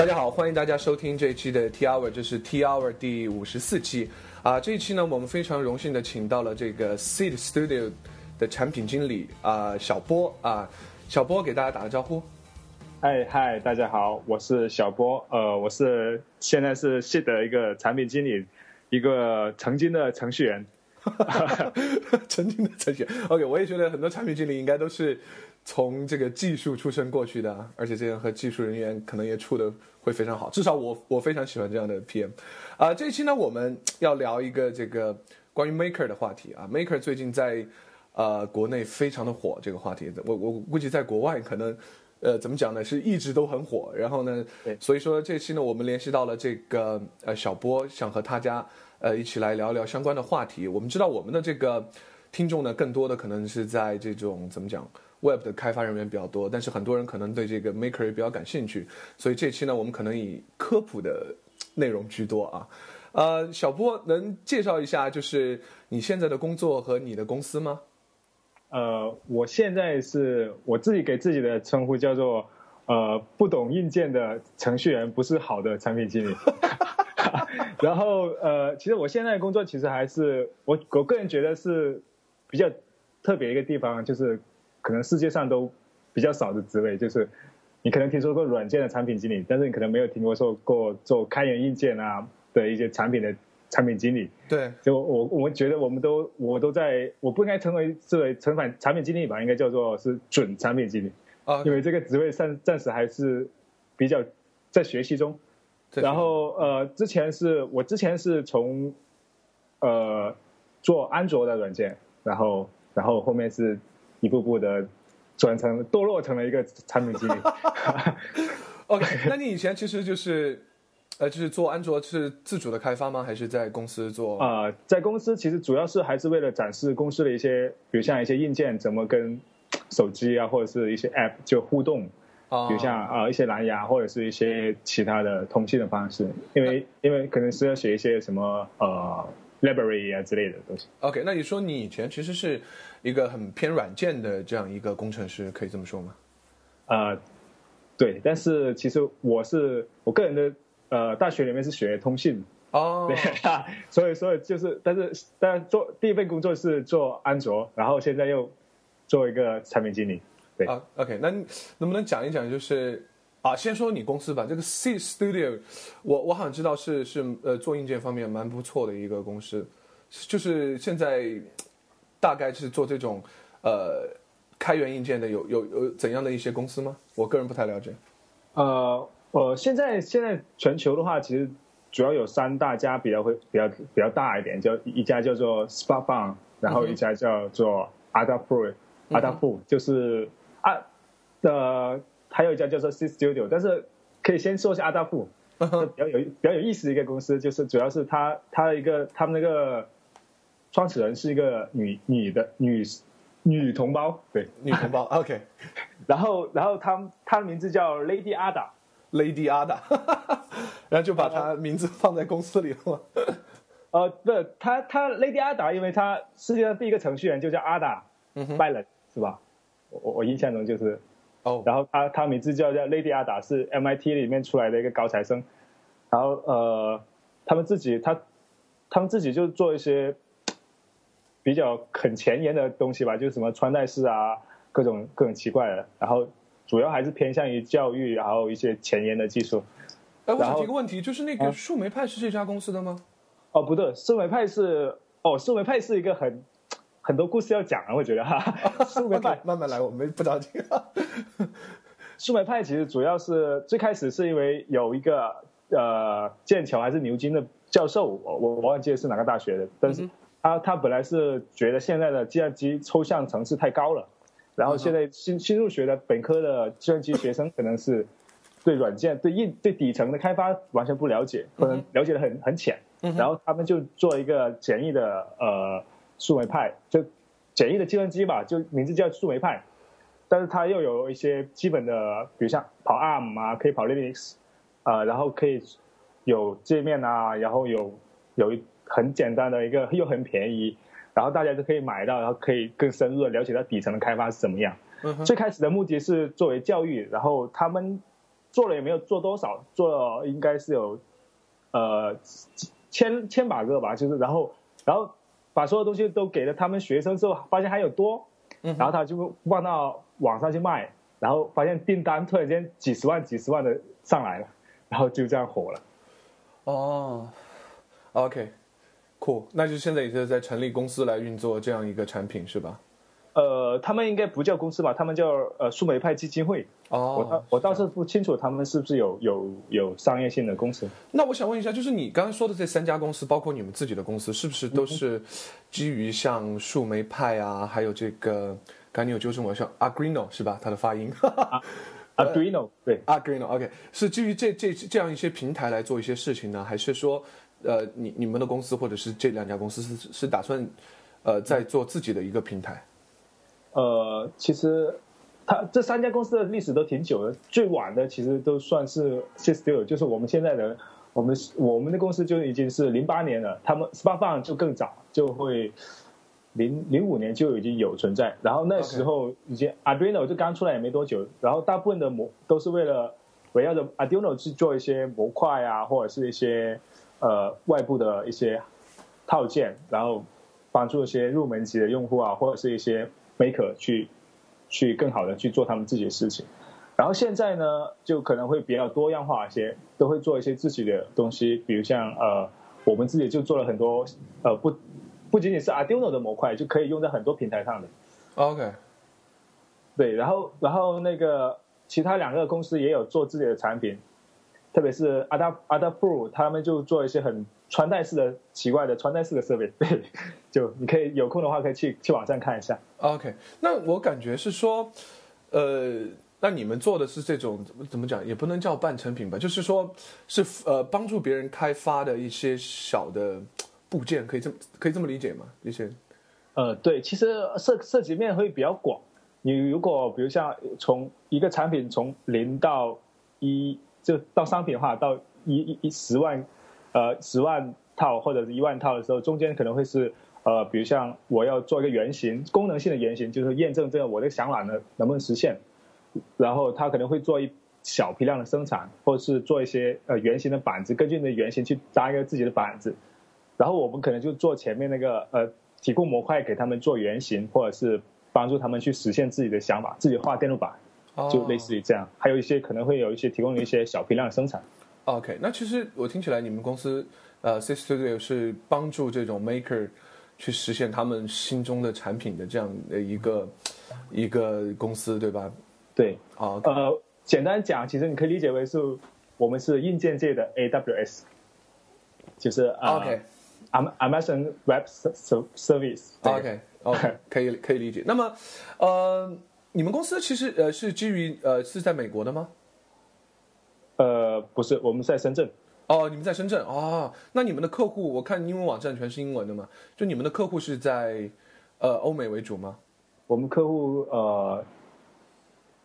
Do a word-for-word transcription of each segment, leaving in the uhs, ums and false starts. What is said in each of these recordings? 大家好，欢迎大家收听这一期的 T Hour， 这是 T Hour 第五十四期啊、呃。这一期呢，我们非常荣幸的请到了这个 Seeed Studio 的产品经理啊、呃、小波啊、呃，小波给大家打个招呼。嗨嗨，大家好，我是小波，呃，我是现在是 Seeed 的一个产品经理，一个曾经的程序员，曾经的程序员。OK， 我也觉得很多产品经理应该都是从这个技术出身过去的，而且这样和技术人员可能也处的会非常好，至少我我非常喜欢这样的 P M 啊、呃。这一期呢，我们要聊一个这个关于 Maker 的话题啊。Maker 最近在呃国内非常的火，这个话题我我估计在国外可能呃怎么讲呢，是一直都很火。然后呢，所以说这期呢，我们联系到了这个呃小波，想和大家呃一起来聊聊相关的话题。我们知道我们的这个听众呢，更多的可能是在这种怎么讲？Web 的开发人员比较多，但是很多人可能对这个 Maker 也比较感兴趣，所以这期呢，我们可能以科普的内容居多啊。呃，小波能介绍一下，就是你现在的工作和你的公司吗？呃，我现在是我自己给自己的称呼叫做呃不懂硬件的程序员，不是好的产品经理。然后呃，其实我现在的工作其实还是我我个人觉得是比较特别一个地方，就是。可能世界上都比较少的职位，就是你可能听说过软件的产品经理，但是你可能没有听过说过做开源硬件啊的一些产品的产品经理。对，就我我觉得我们都我都在，我不应该成为作为产品产品经理吧，应该叫做是准产品经理啊，因为这个职位暂暂时还是比较在学习中。然后呃，之前是我之前是从呃做安卓的软件，然后然后后面是。一步步的转成堕落成了一个产品经理。OK， 那你以前其实就是，呃，就是做安卓是自主的开发吗？还是在公司做？啊、呃，在公司其实主要是还是为了展示公司的一些，比如像一些硬件怎么跟手机啊，或者是一些 App 就互动，哦、比如像啊、呃、一些蓝牙或者是一些其他的通信的方式，因为因为可能是要学一些什么呃。library 啊之类的东西。OK， 那你说你以前其实是一个很偏软件的这样一个工程师，可以这么说吗？呃，对，但是其实我是我个人的呃，大学里面是学通信哦， oh. 对啊，所以所以就是，但是但是做第一份工作是做安卓，然后现在又做一个产品经理。对啊、uh, ，OK， 那能不能讲一讲就是？啊，先说你公司吧。这个 Seeed Studio， 我我好像知道是是呃做硬件方面蛮不错的一个公司，就是现在大概是做这种呃开源硬件的有有有怎样的一些公司吗？我个人不太了解。呃，呃，现在现在全球的话，其实主要有三大家比较会比较比较大一点，叫一家叫做 SparkFun， 然后一家叫做 Adafruit，Adafruit、嗯、就是啊的。呃还有一家叫做 Seeed Studio， 但是可以先说一下阿达富，比较有比较有意思的一个公司，就是主要是他他的一个他们那个创始人是一个女女的女女同胞，对，女同胞 ，OK， 然后然后他他的名字叫 Lady Ada，Lady Ada， 然后就把他名字放在公司里了。呃，不，他他 Lady Ada， 因为他世界上第一个程序员就叫 Ada， 嗯，拜伦是吧？我我印象中就是。Oh. 然后他他名字叫叫 Lady Ada， 是 M I T 里面出来的一个高材生，然后呃，他们自己他他们自己就做一些比较很前沿的东西吧，就是什么穿戴式啊，各种各种奇怪的，然后主要还是偏向于教育，然后一些前沿的技术。哎，我想提个问题，就是那个树莓派是这家公司的吗？哦，不对，树莓派是哦，树莓派是一个很。很多故事要讲啊，我觉得哈。树莓派慢慢来，我们不着急。树莓派其实主要是最开始是因为有一个呃剑桥还是牛津的教授，我我忘记是哪个大学的，但是他他本来是觉得现在的计算机抽象层次太高了，然后现在新新入学的本科的计算机学生可能是对软件对硬对底层的开发完全不了解，可能了解的很很浅，然后他们就做一个简易的呃。树莓派就简易的计算机吧，就名字叫树莓派，但是它又有一些基本的，比如像跑 A R M 啊，可以跑 Linux， 啊、呃，然后可以有界面啊，然后有有很简单的一个又很便宜，然后大家就可以买到，然后可以更深入的了解到底层的开发是怎么样。嗯、最开始的目的是作为教育，然后他们做了也没有做多少，做了应该是有呃千千把个吧，就是然后然后把所有东西都给了他们学生之后，发现还有多，然后他就放到网上去卖，然后发现订单突然间几十万几十万的上来了，然后就这样火了。哦 ，OK， cool， 那就现在也是在成立公司来运作这样一个产品是吧？呃，他们应该不叫公司吧，他们叫呃树莓派基金会。哦，我我倒是不清楚他们是不是有有有商业性的公司。那我想问一下，就是你刚才说的这三家公司，包括你们自己的公司，是不是都是基于像树莓派啊，还有这个刚才你有纠正我，像 Arduino 是吧？它的发音。啊Arduino 对 Arduino OK 是基于这这这样一些平台来做一些事情呢，还是说呃你你们的公司或者是这两家公司是是打算呃在做自己的一个平台？呃，其实它这三家公司的历史都挺久的，最晚的其实都算是 Seeed Studio， 就是我们现在的我们我们的公司就已经是零八年了，他们 SparkFun 就更早，就会零零五年就已经有存在，然后那时候已经 Arduino 就刚出来也没多久，然后大部分的模都是为了围绕着 Arduino 去做一些模块啊，或者是一些呃外部的一些套件，然后帮助一些入门级的用户啊，或者是一些 maker 去去更好的去做他们自己的事情。然后现在呢，就可能会比较多样化一些，都会做一些自己的东西，比如像呃我们自己就做了很多呃不。不仅仅是 Arduino 的模块，就可以用在很多平台上的。OK， 对，然后然后那个其他两个公司也有做自己的产品，特别是 Ada Adafruit， 他们就做一些很穿戴式的奇怪的穿戴式的设备，对，就你可以有空的话可以去去网上看一下。OK， 那我感觉是说，呃，那你们做的是这种怎么讲，也不能叫半成品吧，就是说是呃帮助别人开发的一些小的。部件可以这么可以这么理解吗？李先生，呃，对，其实涉涉及面会比较广。你如果比如像从一个产品从零到一，就到商品化到一一十万，呃，十万套或者是一万套的时候，中间可能会是呃，比如像我要做一个原型，功能性的原型，就是验证这个我的想法呢能不能实现。然后他可能会做一小批量的生产，或者是做一些呃原型的板子，根据你的原型去搭一个自己的板子。然后我们可能就做前面那个呃，提供模块给他们做原型，或者是帮助他们去实现自己的想法，自己画电路板，就类似于这样。Oh. 还有一些可能会有一些提供一些小批量的生产。OK， 那其实我听起来你们公司呃 ，Seeed Studio 是帮助这种 maker 去实现他们心中的产品的这样的一个一个公司，对吧？对。啊、okay. 呃，简单讲，其实你可以理解为是我们是硬件界的 A W S， 就是、呃、OK。Amazon Web Service。OK， OK， 可以可以理解。那么，呃，你们公司其实呃是基于呃是在美国的吗？呃，不是，我们在深圳。哦，你们在深圳哦，那你们的客户，我看英文网站全是英文的嘛？就你们的客户是在呃欧美为主吗？我们客户呃，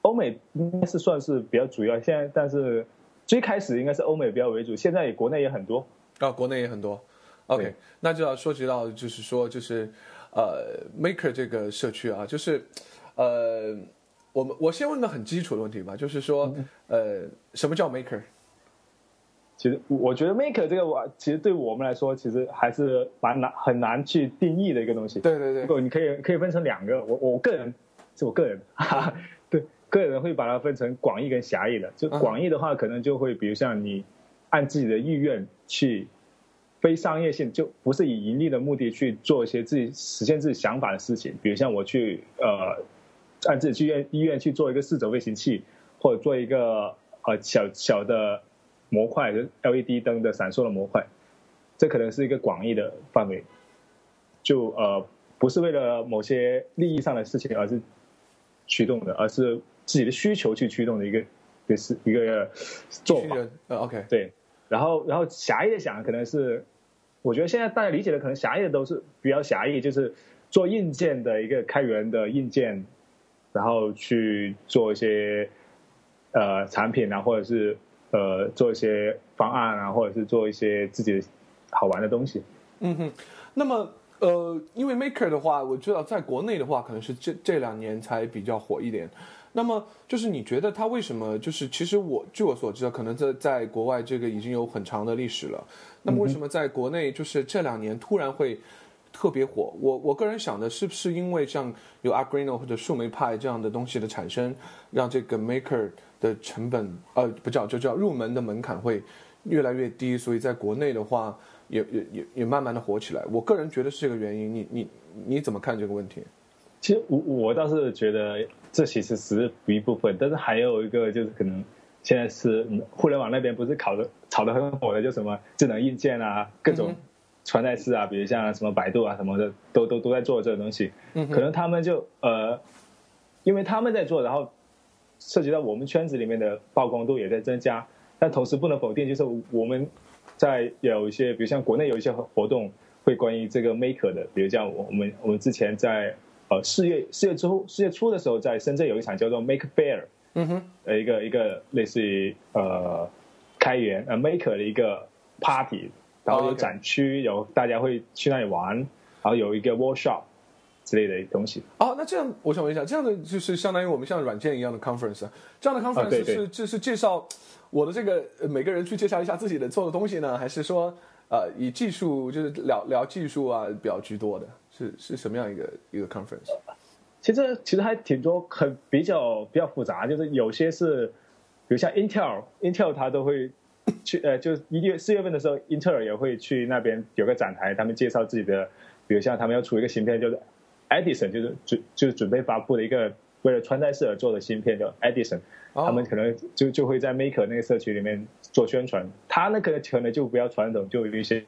欧美应该是算是比较主要，现在但是最开始应该是欧美比较为主，现在也国内也很多。啊、哦，国内也很多。OK， 那就要说及到就是说就是呃 Maker 这个社区啊，就是呃我们我先问个很基础的问题吧，就是说呃什么叫 Maker？ 其实我觉得 Maker 这个其实对我们来说其实还是蛮难很难去定义的一个东西。对对对，如果你可以可以分成两个，我我个人是我个人哈哈对个人会把它分成广义跟狭义的，就广义的话可能就会比如像你按自己的意愿去。非商业性就不是以盈利的目的去做一些自己实现自己想法的事情，比如像我去呃按自己去医院去做一个视轴卫星器，或者做一个呃小小的模块 L E D 灯的闪烁的模块，这可能是一个广义的范围，就呃不是为了某些利益上的事情而是驱动的，而是自己的需求去驱动的一个一个做法。呃 OK 对，然后然后狭义的想可能是。我觉得现在大家理解的可能狭义的都是比较狭义，就是做硬件的一个开源的硬件，然后去做一些呃产品啊，或者是呃做一些方案啊，或者是做一些自己好玩的东西。嗯哼，那么呃，因为 Maker 的话，我知道在国内的话，可能是这这两年才比较火一点。那么就是你觉得它为什么就是其实我据我所知道，可能在在国外这个已经有很长的历史了。那么为什么在国内就是这两年突然会特别火？我我个人想的是不是因为像有 Arduino 或者树莓派这样的东西的产生，让这个 Maker 的成本呃不叫就叫入门的门槛会越来越低，所以在国内的话也也也也慢慢的火起来。我个人觉得是这个原因。你你你怎么看这个问题？其实我我倒是觉得这其实只是一部分，但是还有一个就是可能现在是互联网那边不是炒的炒得很火的，就什么智能硬件啊，各种穿戴式啊，比如像什么百度啊什么的，都都都在做这个东西。可能他们就呃，因为他们在做，然后涉及到我们圈子里面的曝光度也在增加，但同时不能否定，就是我们在有一些，比如像国内有一些活动会关于这个 Maker 的，比如像我们我们之前在。呃，四月四月初四月初的时候，在深圳有一场叫做 Maker Fair， 嗯哼，呃，一个一个类似于呃开源呃 Maker 的一个 party， 然后有展区， oh, okay. 有大家会去那里玩，然后有一个 workshop 之类的东西。哦、oh, ，那这样我想问一下，这样的就是相当于我们像软件一样的 conference， 这样的 conference 是、oh, 对对就是介绍我的这个每个人去介绍一下自己的做的东西呢，还是说呃以技术就是聊聊技术啊比较居多的？是是什么样一个一个 conference？ 其实其实还挺多，很比较比较复杂，就是有些是，比如像 Intel， Intel 它都会去呃，就一月四月份的时候，英特尔也会去那边有个展台，他们介绍自己的，比如像他们要出一个芯片，就是 Edison， 就是准就是准备发布的一个为了穿戴式而做的芯片叫 Edison， 他们可能就就会在 Maker 那个社区里面做宣传。他那个可能就比较传统，就有一些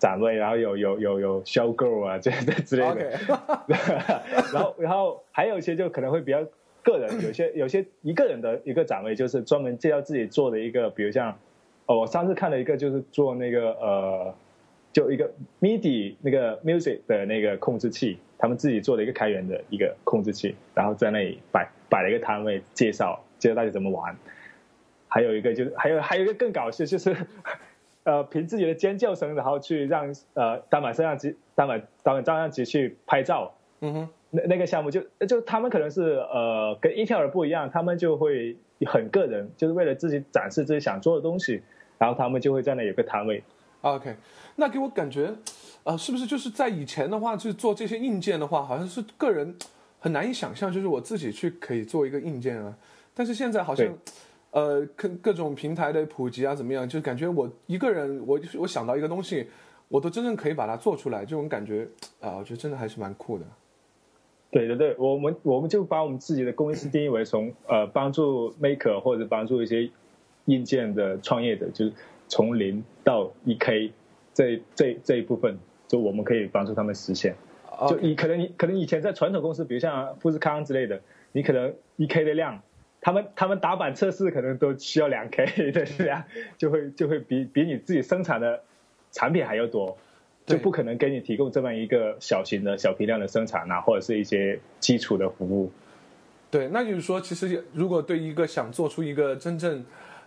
展位，然后有有有有 show girl 啊这之类的。Okay. 然后然后还有一些就可能会比较个人，有些有些一个人的一个展位，就是专门介绍自己做的一个，比如像哦，我上次看了一个就是做那个呃，就一个 M I D I 那个 music 的那个控制器。他们自己做了一个开源的一个控制器，然后在那里摆摆了一个摊位，介绍介绍大家怎么玩。还有一个就是还有还有一个更搞笑，就是呃凭自己的尖叫声，然后去让呃单反摄像机单反单反照相机去拍照。嗯哼，那那个项目就就他们可能是呃跟英特尔不一样，他们就会很个人，就是为了自己展示自己想做的东西，然后他们就会在那里有个摊位。OK， 那给我感觉。呃，是不是就是在以前的话，就做这些硬件的话，好像是个人很难以想象，就是我自己去可以做一个硬件啊。但是现在好像，呃，各各种平台的普及啊，怎么样，就感觉我一个人，我我想到一个东西，我都真正可以把它做出来，这种感觉啊、呃，我觉得真的还是蛮酷的。对对对，我们我们就把我们自己的公司定义为从呃帮助 Maker 或者帮助一些硬件的创业者，就是从零到一 K 这这这一部分。就我们可以帮助他们实现，就你可能你可能以前在传统公司，比如像富士康之类的，你可能一 K 的量，他们他们打板测试可能都需要两 K 的量，就会就会比比你自己生产的产品还要多，就不可能给你提供这么一个小型的小批量的生产啊，或者是一些基础的服务。对，那就是说，其实如果对一个想做出一个真正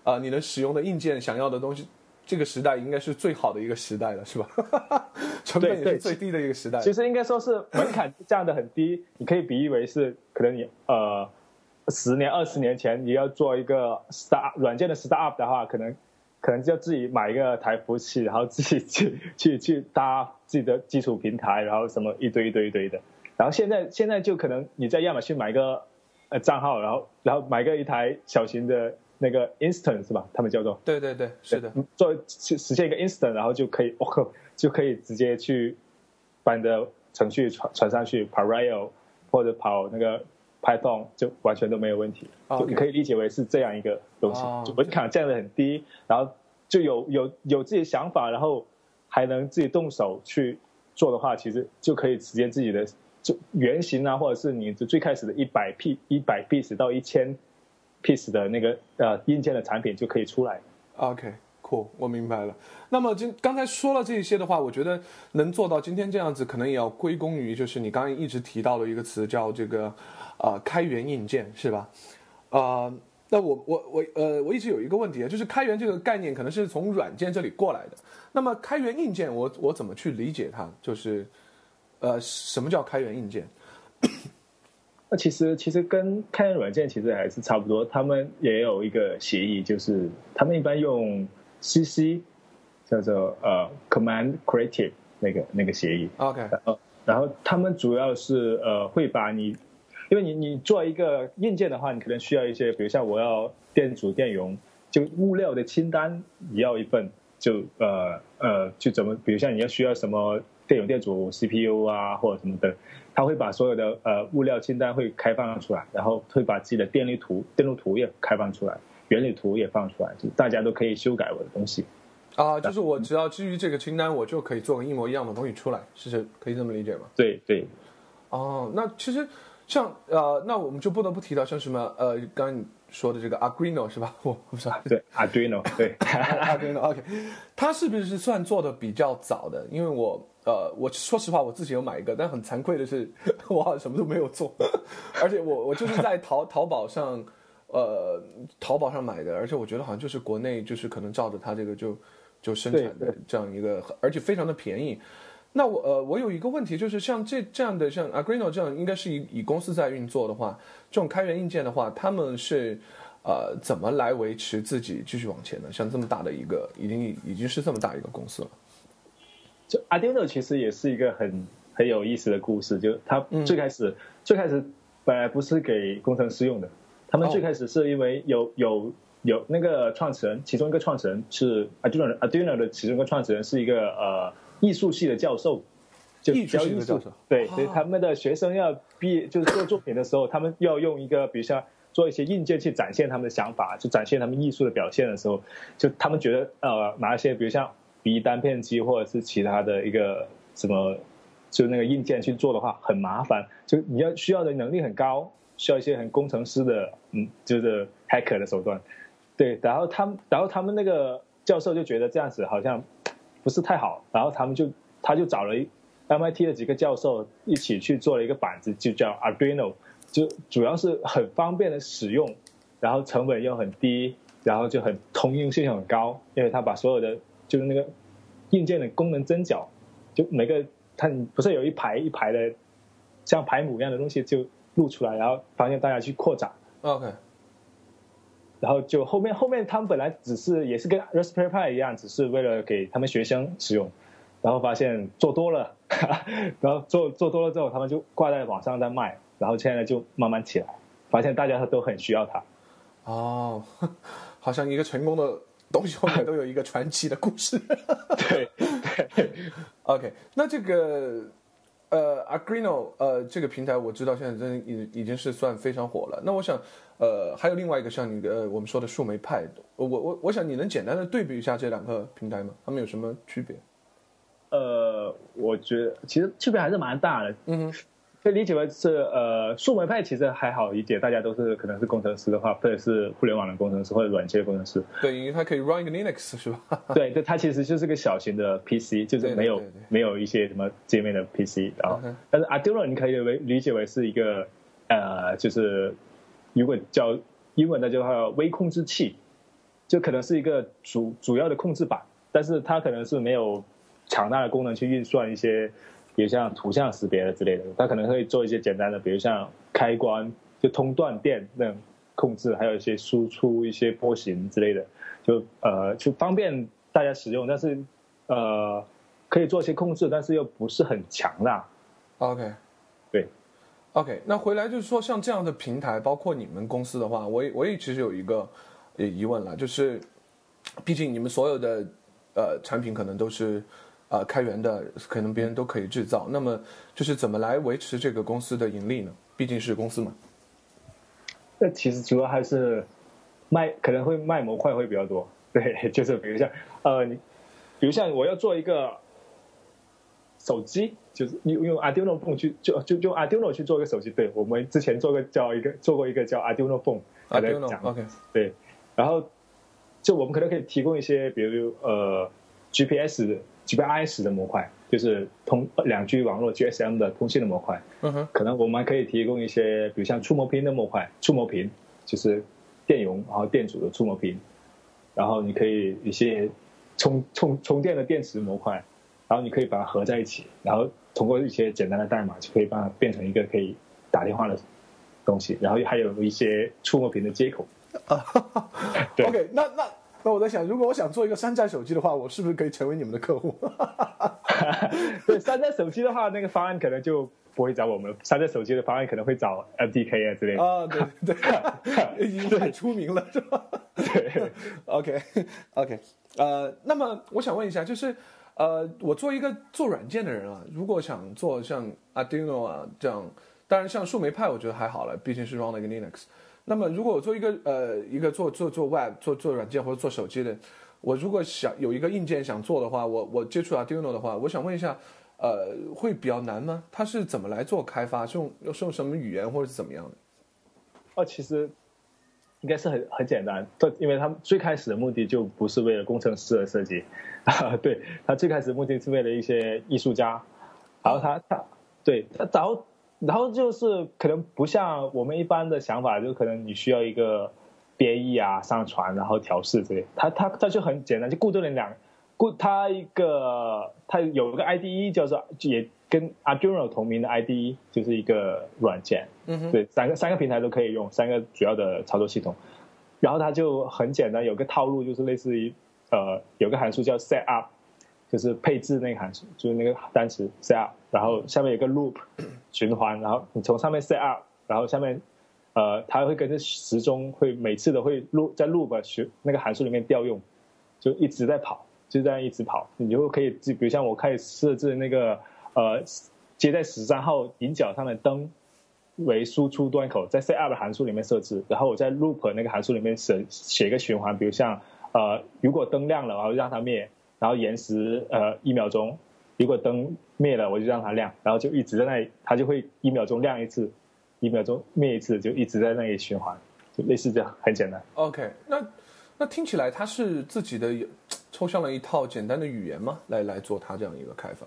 啊、呃、你能使用的硬件想要的东西。这个时代应该是最好的一个时代了，是吧？成本也是最低的一个时代。其实应该说是门槛降得很低，你可以比喻为是可能你呃十年、二十年前你要做一个 start 软件的 startup 的话，可能可能就要自己买一个台服器，然后自己去去去搭自己的基础平台，然后什么一堆一堆一堆的。然后现在现在就可能你在亚马逊买一个呃账号，然后然后买个一台小型的。那个 instant 是吧？他们叫做对对对，是的，做实现一个 instant， 然后就可以、哦、就可以直接去把你的程序传传上去，跑 Rail 或者跑那个 Python 就完全都没有问题。Okay. 就你可以理解为是这样一个东西， oh, 就门槛降得很低，然后就有有有自己想法，然后还能自己动手去做的话，其实就可以实现自己的就原型啊，或者是你最开始的一百 P 一百 piece 到一千。piece 的那个呃硬件的产品就可以出来。OK， cool， 我明白了。那么今刚才说了这些的话，我觉得能做到今天这样子，可能也要归功于就是你刚才一直提到的一个词叫这个呃开源硬件，是吧？呃，那我我我呃我一直有一个问题，就是开源这个概念可能是从软件这里过来的。那么开源硬件我，我我怎么去理解它？就是呃，什么叫开源硬件？那其实其实跟开源软件其实还是差不多，他们也有一个协议，就是他们一般用 C C 叫做呃 Command Creative 那个那个协议。OK， 然后然后他们主要是呃会把你，因为你你做一个硬件的话，你可能需要一些，比如像我要电阻电容，就物料的清单也要一份，就呃呃就怎么，比如像你要需要什么。电容、电阻、C P U 啊，或者什么的，他会把所有的呃物料清单会开放出来，然后会把自己的电路图、电路图也开放出来，原理图也放出来，就大家都可以修改我的东西。啊，就是我只要基于这个清单，我就可以做个一模一样的东西出来，是可以这么理解吗？对对。哦，那其实像呃，那我们就不得不提到像什么呃，刚刚你说的这个 Arduino 是吧？我不知道。对 ，Arduino 对 ，Arduino OK， 它是不是算做的比较早的？因为我。呃，我说实话，我自己有买一个，但很惭愧的是，我好像什么都没有做，而且我我就是在淘淘宝上，呃，淘宝上买的，而且我觉得好像就是国内就是可能照着它这个就就生产的这样一个，而且非常的便宜。那我呃，我有一个问题就是，像这这样的像 Arduino 这样，应该是以以公司在运作的话，这种开源硬件的话，他们是呃怎么来维持自己继续往前呢？像这么大的一个，已经已经是这么大一个公司了。就 Arduino 其实也是一个很很有意思的故事，就它最开始、嗯、最开始本来不是给工程师用的，他们最开始是因为有、哦、有有那个创始人，其中一个创始人是 Arduino Arduino 的其中一个创始人是一个呃艺术系的教授，就艺术系的教授，对，所以他们的学生要毕业就是做作品的时候，他们要用一个比如像做一些硬件去展现他们的想法，就展现他们艺术的表现的时候，就他们觉得呃拿一些比如像比单片机或者是其他的一个什么，就那个硬件去做的话很麻烦，就你要需要的能力很高，需要一些很工程师的，嗯，就是 hacker 的手段，对。然后他们，然后他们那个教授就觉得这样子好像不是太好，然后他们就他就找了 M I T 的几个教授一起去做了一个板子，就叫 Arduino， 就主要是很方便的使用，然后成本又很低，然后就很通用性很高，因为他把所有的就是那个硬件的功能针脚，就每个它不是有一排一排的像排母一样的东西就露出来，然后方向大家去扩展。OK。然后就后面后面他们本来只是也是跟 Raspberry Pi 一样，只是为了给他们学生使用，然后发现做多了，哈哈，然后做做多了之后，他们就挂在网上在卖，然后现在就慢慢起来，发现大家都很需要它。哦，好像一个成功的。东西后面都有一个传奇的故事对。对 ，OK， 那这个呃 Arduino 呃这个平台我知道现在真已已经是算非常火了。那我想呃还有另外一个像你的、呃、我们说的树莓派，我我我想你能简单的对比一下这两个平台吗？它们有什么区别？呃，我觉得其实区别还是蛮大的。嗯。可以理解为是呃，树莓派其实还好理解，大家都是可能是工程师的话，或者是互联网的工程师或者软件工程师。对，因为它可以 run 一个 Linux 是吧？对，对，它其实就是个小型的 P C， 就是没有对对对对没有一些什么界面的 P C 啊。Okay. 但是 Arduino 你可以为理解为是一个呃，就是如果叫英文的叫微控制器，就可能是一个主主要的控制板，但是它可能是没有强大的功能去运算一些。比如像图像识别的之类的，它可能会做一些简单的，比如像开关就通断电那种控制，还有一些输出一些波形之类的，就呃就方便大家使用，但是呃可以做一些控制，但是又不是很强大。OK， 对 ，OK， 那回来就是说，像这样的平台，包括你们公司的话，我也我也其实有一个疑问了，就是毕竟你们所有的呃产品可能都是。呃，开源的可能别人都可以制造，那么就是怎么来维持这个公司的盈利呢？毕竟是公司嘛。那其实主要还是卖，可能会卖模块会比较多。对，就是比如像呃，比如像我要做一个手机，就是用用 Arduino Phone 去就就用 Arduino 去做一个手机。对，我们之前做个叫一个做过一个叫 Arduino Phone， 大家讲 OK。对，然后就我们可能可以提供一些，比如呃 G P S 的。G P S 的模块就是通两 G 网络 G S M 的通信的模块，嗯、可能我们可以提供一些，比如像触摸屏的模块，触摸屏就是电容然后电阻的触摸屏，然后你可以一些充充充电的电池模块，然后你可以把它合在一起，然后通过一些简单的代码就可以把它变成一个可以打电话的东西，然后还有一些触摸屏的接口。对 ，OK， 那那那我在想，如果我想做一个山寨手机的话，我是不是可以成为你们的客户？对，山寨手机的话，那个方案可能就不会找我们，山寨手机的方案可能会找 M D K 啊之类的。啊，对对，已经太出名了，是吧？对 ，OK OK， 呃，那么我想问一下，就是呃，我做一个做软件的人啊，如果想做像 Arduino 啊这样，当然像树莓派我觉得还好了，毕竟是 run 了一个 Linux。那么如果我做一个呃一个做做做 web 做做软件或者做手机的，我如果想有一个硬件想做的话，我我接触 Arduino 的话，我想问一下，呃，会比较难吗？它是怎么来做开发？是用是用什么语言或者是怎么样的？哦，其实应该是很很简单，因为他们最开始的目的就不是为了工程师而设计，啊，对，他最开始的目的是为了一些艺术家，然后他他对他然后。然后就是可能不像我们一般的想法，就可能你需要一个编译啊、上传然后调试之类，它它它就很简单，就固定了两固它一个它有一个 I D E 叫做也跟 Arduino 同名的 I D E， 就是一个软件，嗯，对，三个三个平台都可以用，三个主要的操作系统，然后它就很简单，有个套路就是类似于呃有个函数叫 set up， 就是配置那个函数，就是那个单词 set up， 然后下面有个 loop。循环，然后你从上面 set up， 然后下面，呃，它会跟着时钟会每次都会录在 loop 循那个函数里面调用，就一直在跑，就这样一直跑，你就可以，比如像我开始设置那个呃接在十三号引脚上的灯为输出端口，在 set up 的函数里面设置，然后我在 loop 那个函数里面写写一个循环，比如像呃如果灯亮了，然后让它灭，然后延时呃一秒钟。如果灯灭了，我就让它亮，然后就一直在那里，它就会一秒钟亮一次，一秒钟灭一次，就一直在那里循环，就类似这样，很简单。OK， 那那听起来它是自己的抽象了一套简单的语言吗？来来做它这样一个开发？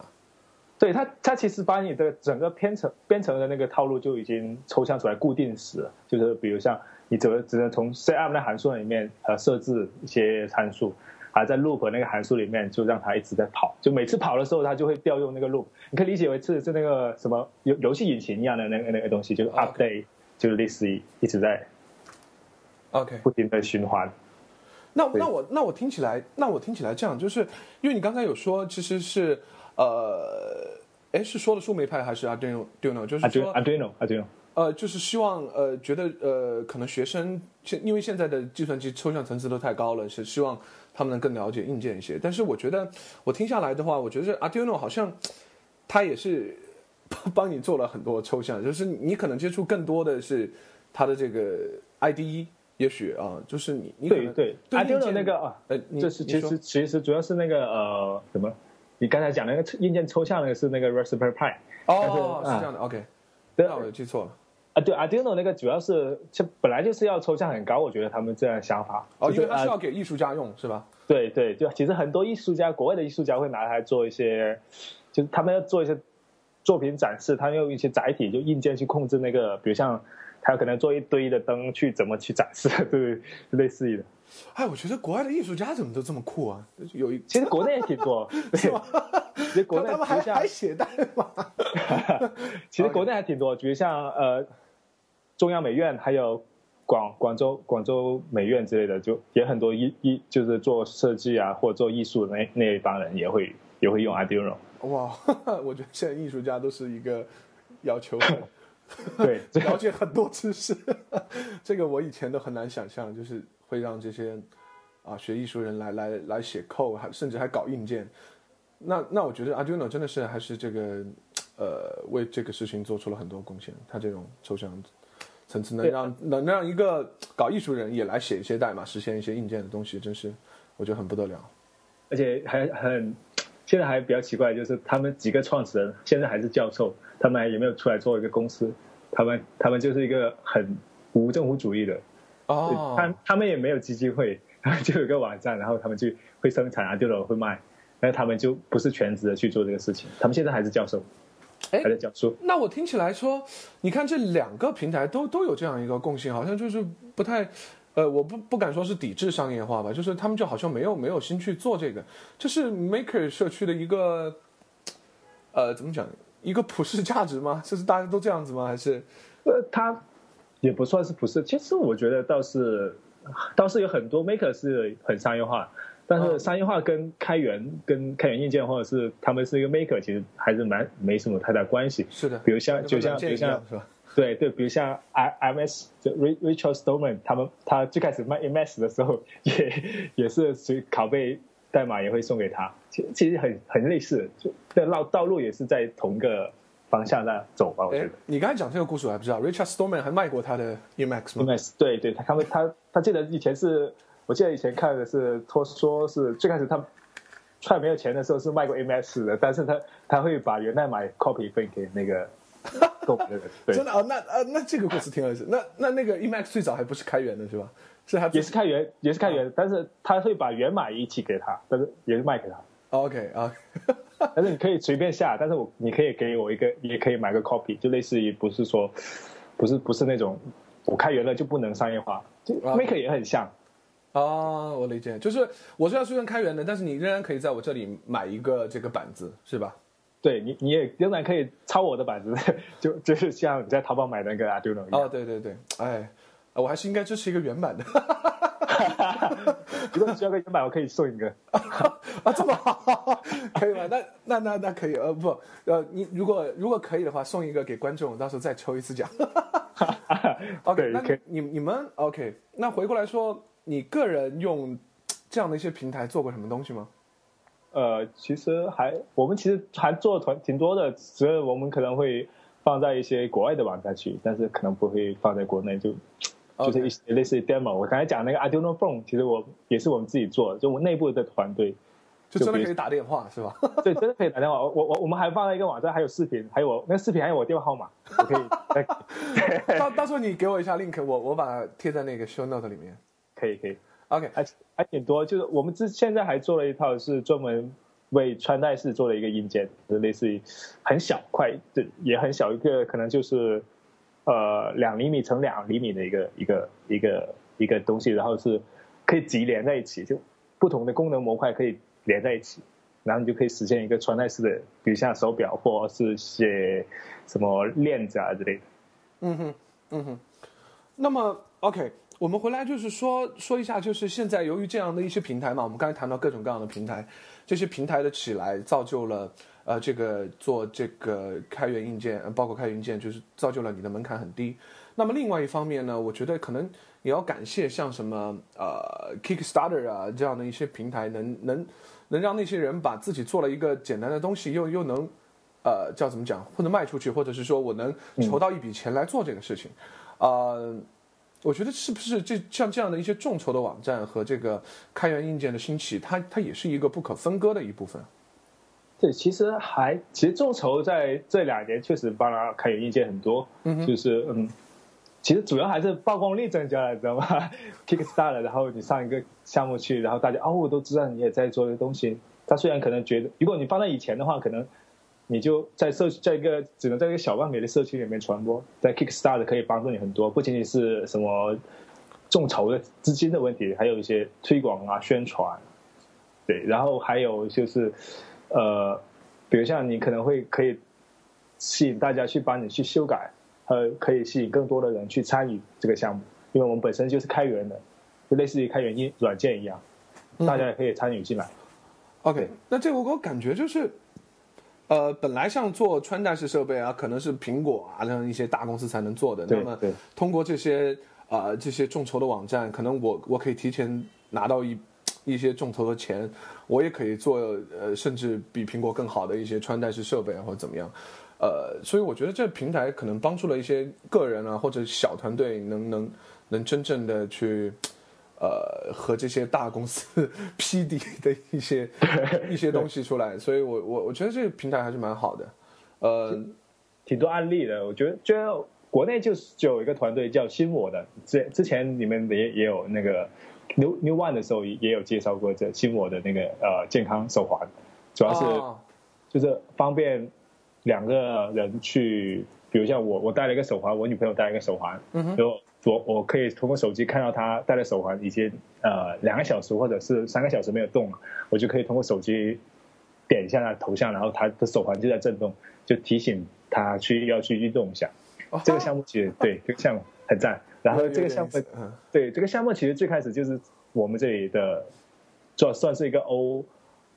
对，它它其实把你的整个编程编程的那个套路就已经抽象出来，固定式了，就是比如像你只只能从 set up 那函数里面呃设置一些参数。啊，在 loop 那个函数里面，就让它一直在跑，就每次跑的时候，它就会调用那个 loop。你可以理解为是是那个什么游游戏引擎一样的那个那个东西，就是 update， 就是类似于一直在 ，OK， 不停的循环。那那我那我听起来，那我听起来这样，就是因为你刚才有说，其实是呃，哎，是说的树莓派还是 Arduino？ 就是说 Arduino Arduino。呃，就是希望呃，觉得呃，可能学生因为现在的计算机抽象层次都太高了，是希望他们能更了解硬件一些。但是我觉得我听下来的话，我觉得 Arduino 好像它也是帮你做了很多抽象，就是你可能接触更多的是它的这个 I D E， 也许啊，就是你你可能对对 Arduino 那个啊，呃，这是其实其实主要是那个呃什么，你刚才讲那个硬件抽象的是那个 Raspberry Pi 哦，是这样的 OK， 那我记错了。啊，对 ，Arduino 那个主要是，本来就是要抽象很高，我觉得他们这样的想法。哦，因为它是要给艺术家用，是吧？对对对，其实很多艺术家，国外的艺术家会拿来做一些，就是他们要做一些作品展示，他们用一些载体，就硬件去控制那个，比如像他可能做一堆的灯去怎么去展示，对，类似于的。哎，我觉得国外的艺术家怎么都这么酷啊！有一，其实国内也挺多，是吗？其实国内他们还还写代码。其实国内还挺多，比如像呃。中央美院还有广广州广州美院之类的，就也很多艺艺就是做设计啊或者做艺术的那那一帮人也会也会用 Arduino。哇，我觉得现在艺术家都是一个要求很对了解很多知识，这个我以前都很难想象，就是会让这些啊学艺术人来来来写 code， 甚至还搞硬件。那那我觉得 Arduino 真的是还是这个呃为这个事情做出了很多贡献，他这种抽象。层次能让能让一个搞艺术人也来写一些代码，实现一些硬件的东西，真是我觉得很不得了。而且还很，现在还比较奇怪，就是他们几个创始人现在还是教授，他们还也没有出来做一个公司，他们他们就是一个很无政府主义的哦，他他们也没有基金会，然后就有个网站，然后他们就会生产啊，丢了会卖，但是他们就不是全职的去做这个事情，他们现在还是教授。哎，那我听起来说，你看这两个平台都都有这样一个共性，好像就是不太，呃，我不不敢说是抵制商业化吧，就是他们就好像没有没有心去做这个，这是 Maker 社区的一个呃怎么讲，一个普世价值吗？就是大家都这样子吗？还是呃，它也不算是普世。其实我觉得倒是倒是有很多 maker 是很商业化，但是商业化跟开源、嗯、跟开源硬件或者是他们是一个 maker 其实还是蛮没什么太大关系。是的，比如像就像就像对对，比如像 M S 就 Richard Stallman 他们他最开始卖 M S 的时候也也是随拷贝代码也会送给他，其实很很类似，就这道路也是在同个方向上走吧。我觉得你刚才讲这个故事我还不知道 Richard Stallman 还卖过他的 Emacs 吗？ Emacs 对对，他他他他记得以前是我记得以前看的是他说是最开始他踹没有钱的时候是卖过 Emacs 的，但是他他会把源代码 copy 分给那个真的啊、哦？那啊，那这个故事挺有意思。那那那个 Emacs 最早还不是开源的是吧？是还也是开源，也是开源，啊、但是他会把源码一起给他，但是也是卖给他。OK 啊、okay. ，但是你可以随便下，但是我你可以给我一个，也可以买个 copy， 就类似于不是说，不是不是那种我开源了就不能商业化，就 Maker 也很像。啊，我理解，就是我虽然虽然开源的，但是你仍然可以在我这里买一个这个板子，是吧？对，你你也仍然可以抄我的板子，就就是像你在淘宝买那个 Arduino 一样。哦，对对对，哎，我还是应该支持一个原版的。如果你需要个原版，我可以送一个。啊，这么好，可以吗？那那那那可以，呃不，呃你如果如果可以的话，送一个给观众，我到时候再抽一次奖。OK， 那你你们 OK， 那回过来说，你个人用这样的一些平台做过什么东西吗？呃，其实还我们其实还做团挺多的，只是我们可能会放在一些国外的网站去，但是可能不会放在国内，就就是一些类似于 demo。我刚才讲那个 Arduino Phone， 其实我也是我们自己做，就我内部的团队，就真的可以打电话是吧？对，真的可以打电话。我我我们还放在一个网站，还有视频，还有我那个视频还有我电话号码，我可以。到到时候你给我一下 link， 我我把它贴在那个 show note 里面。可以可以。OK， 还还挺多，就是我们之现在还做了一套是专门为穿戴式做了一个硬件，类似于很小块，也很小一个，可能就是呃两厘米乘两厘米的一个一个一个一个东西，然后是可以集连在一起，就不同的功能模块可以连在一起，然后你就可以实现一个穿戴式的，比如像手表或是些什么链子啊之类的。嗯哼，嗯哼，那么 OK。我们回来就是说说一下，就是现在由于这样的一些平台嘛，我们刚才谈到各种各样的平台，这些平台的起来造就了呃这个做这个开源硬件，包括开源硬件，就是造就了你的门槛很低。那么另外一方面呢，我觉得可能也要感谢像什么呃 Kickstarter 啊这样的一些平台能，能能能让那些人把自己做了一个简单的东西，又又能呃叫怎么讲，或者卖出去，或者是说我能筹到一笔钱来做这个事情，呃。我觉得是不是这像这样的一些众筹的网站和这个开源硬件的兴起，它它也是一个不可分割的一部分。对，其实还其实众筹在这两年确实帮了开源硬件很多，嗯、就是嗯，其实主要还是曝光率增加了，你知道吗 ？Kickstarter， 然后你上一个项目去，然后大家哦我都知道你也在做这个东西。他虽然可能觉得，如果你放在以前的话，可能你就在社在一个只能在一个小范围的社区里面传播，在 Kickstarter 可以帮助你很多，不仅仅是什么众筹的资金的问题，还有一些推广啊、宣传，对，然后还有就是呃，比如像你可能会可以吸引大家去帮你去修改，呃，可以吸引更多的人去参与这个项目，因为我们本身就是开源的，就类似于开源软件一样，大家也可以参与进来。嗯、OK， 那这个我感觉就是。呃，本来像做穿戴式设备啊，可能是苹果啊这样一些大公司才能做的。那么通过这些呃这些众筹的网站，可能我我可以提前拿到一一些众筹的钱，我也可以做呃甚至比苹果更好的一些穿戴式设备啊或者怎么样。呃，所以我觉得这平台可能帮助了一些个人啊或者小团队能能能真正的去。呃，和这些大公司匹敌的一些一些东西出来，所以我我我觉得这个平台还是蛮好的，呃，挺多案例的。我觉得，觉得国内就是就有一个团队叫新我的，之之前你们也也有那个 New New One 的时候也有介绍过这新我的那个呃健康手环，主要是就是方便两个人去，比如像我我戴了一个手环，我女朋友戴了一个手环，嗯哼，然后。我我可以通过手机看到他戴的手环已经呃两个小时或者是三个小时没有动，我就可以通过手机点向他头像，然后他的手环就在震动，就提醒他去要去运动一下。哦、这个项目其实对这个项目很赞。然后这个项目对这个项目其实最开始就是我们这里的算是一个 O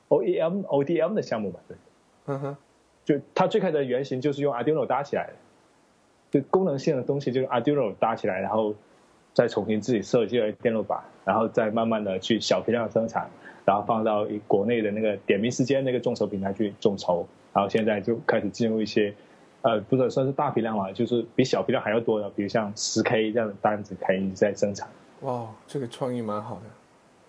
OEM O D M 的项目吧，对。嗯哼，就它最开始的原型就是用 Arduino 搭起来的，就功能性的东西就是 Arduino 搭起来，然后再重新自己设计了电路板，然后再慢慢的去小批量生产，然后放到国内的那个点名时间那个众筹平台去众筹，然后现在就开始进入一些，呃，不是算是大批量嘛，就是比小批量还要多的，比如像 十K 这样的单子可以在生产。哇，这个创意蛮好的。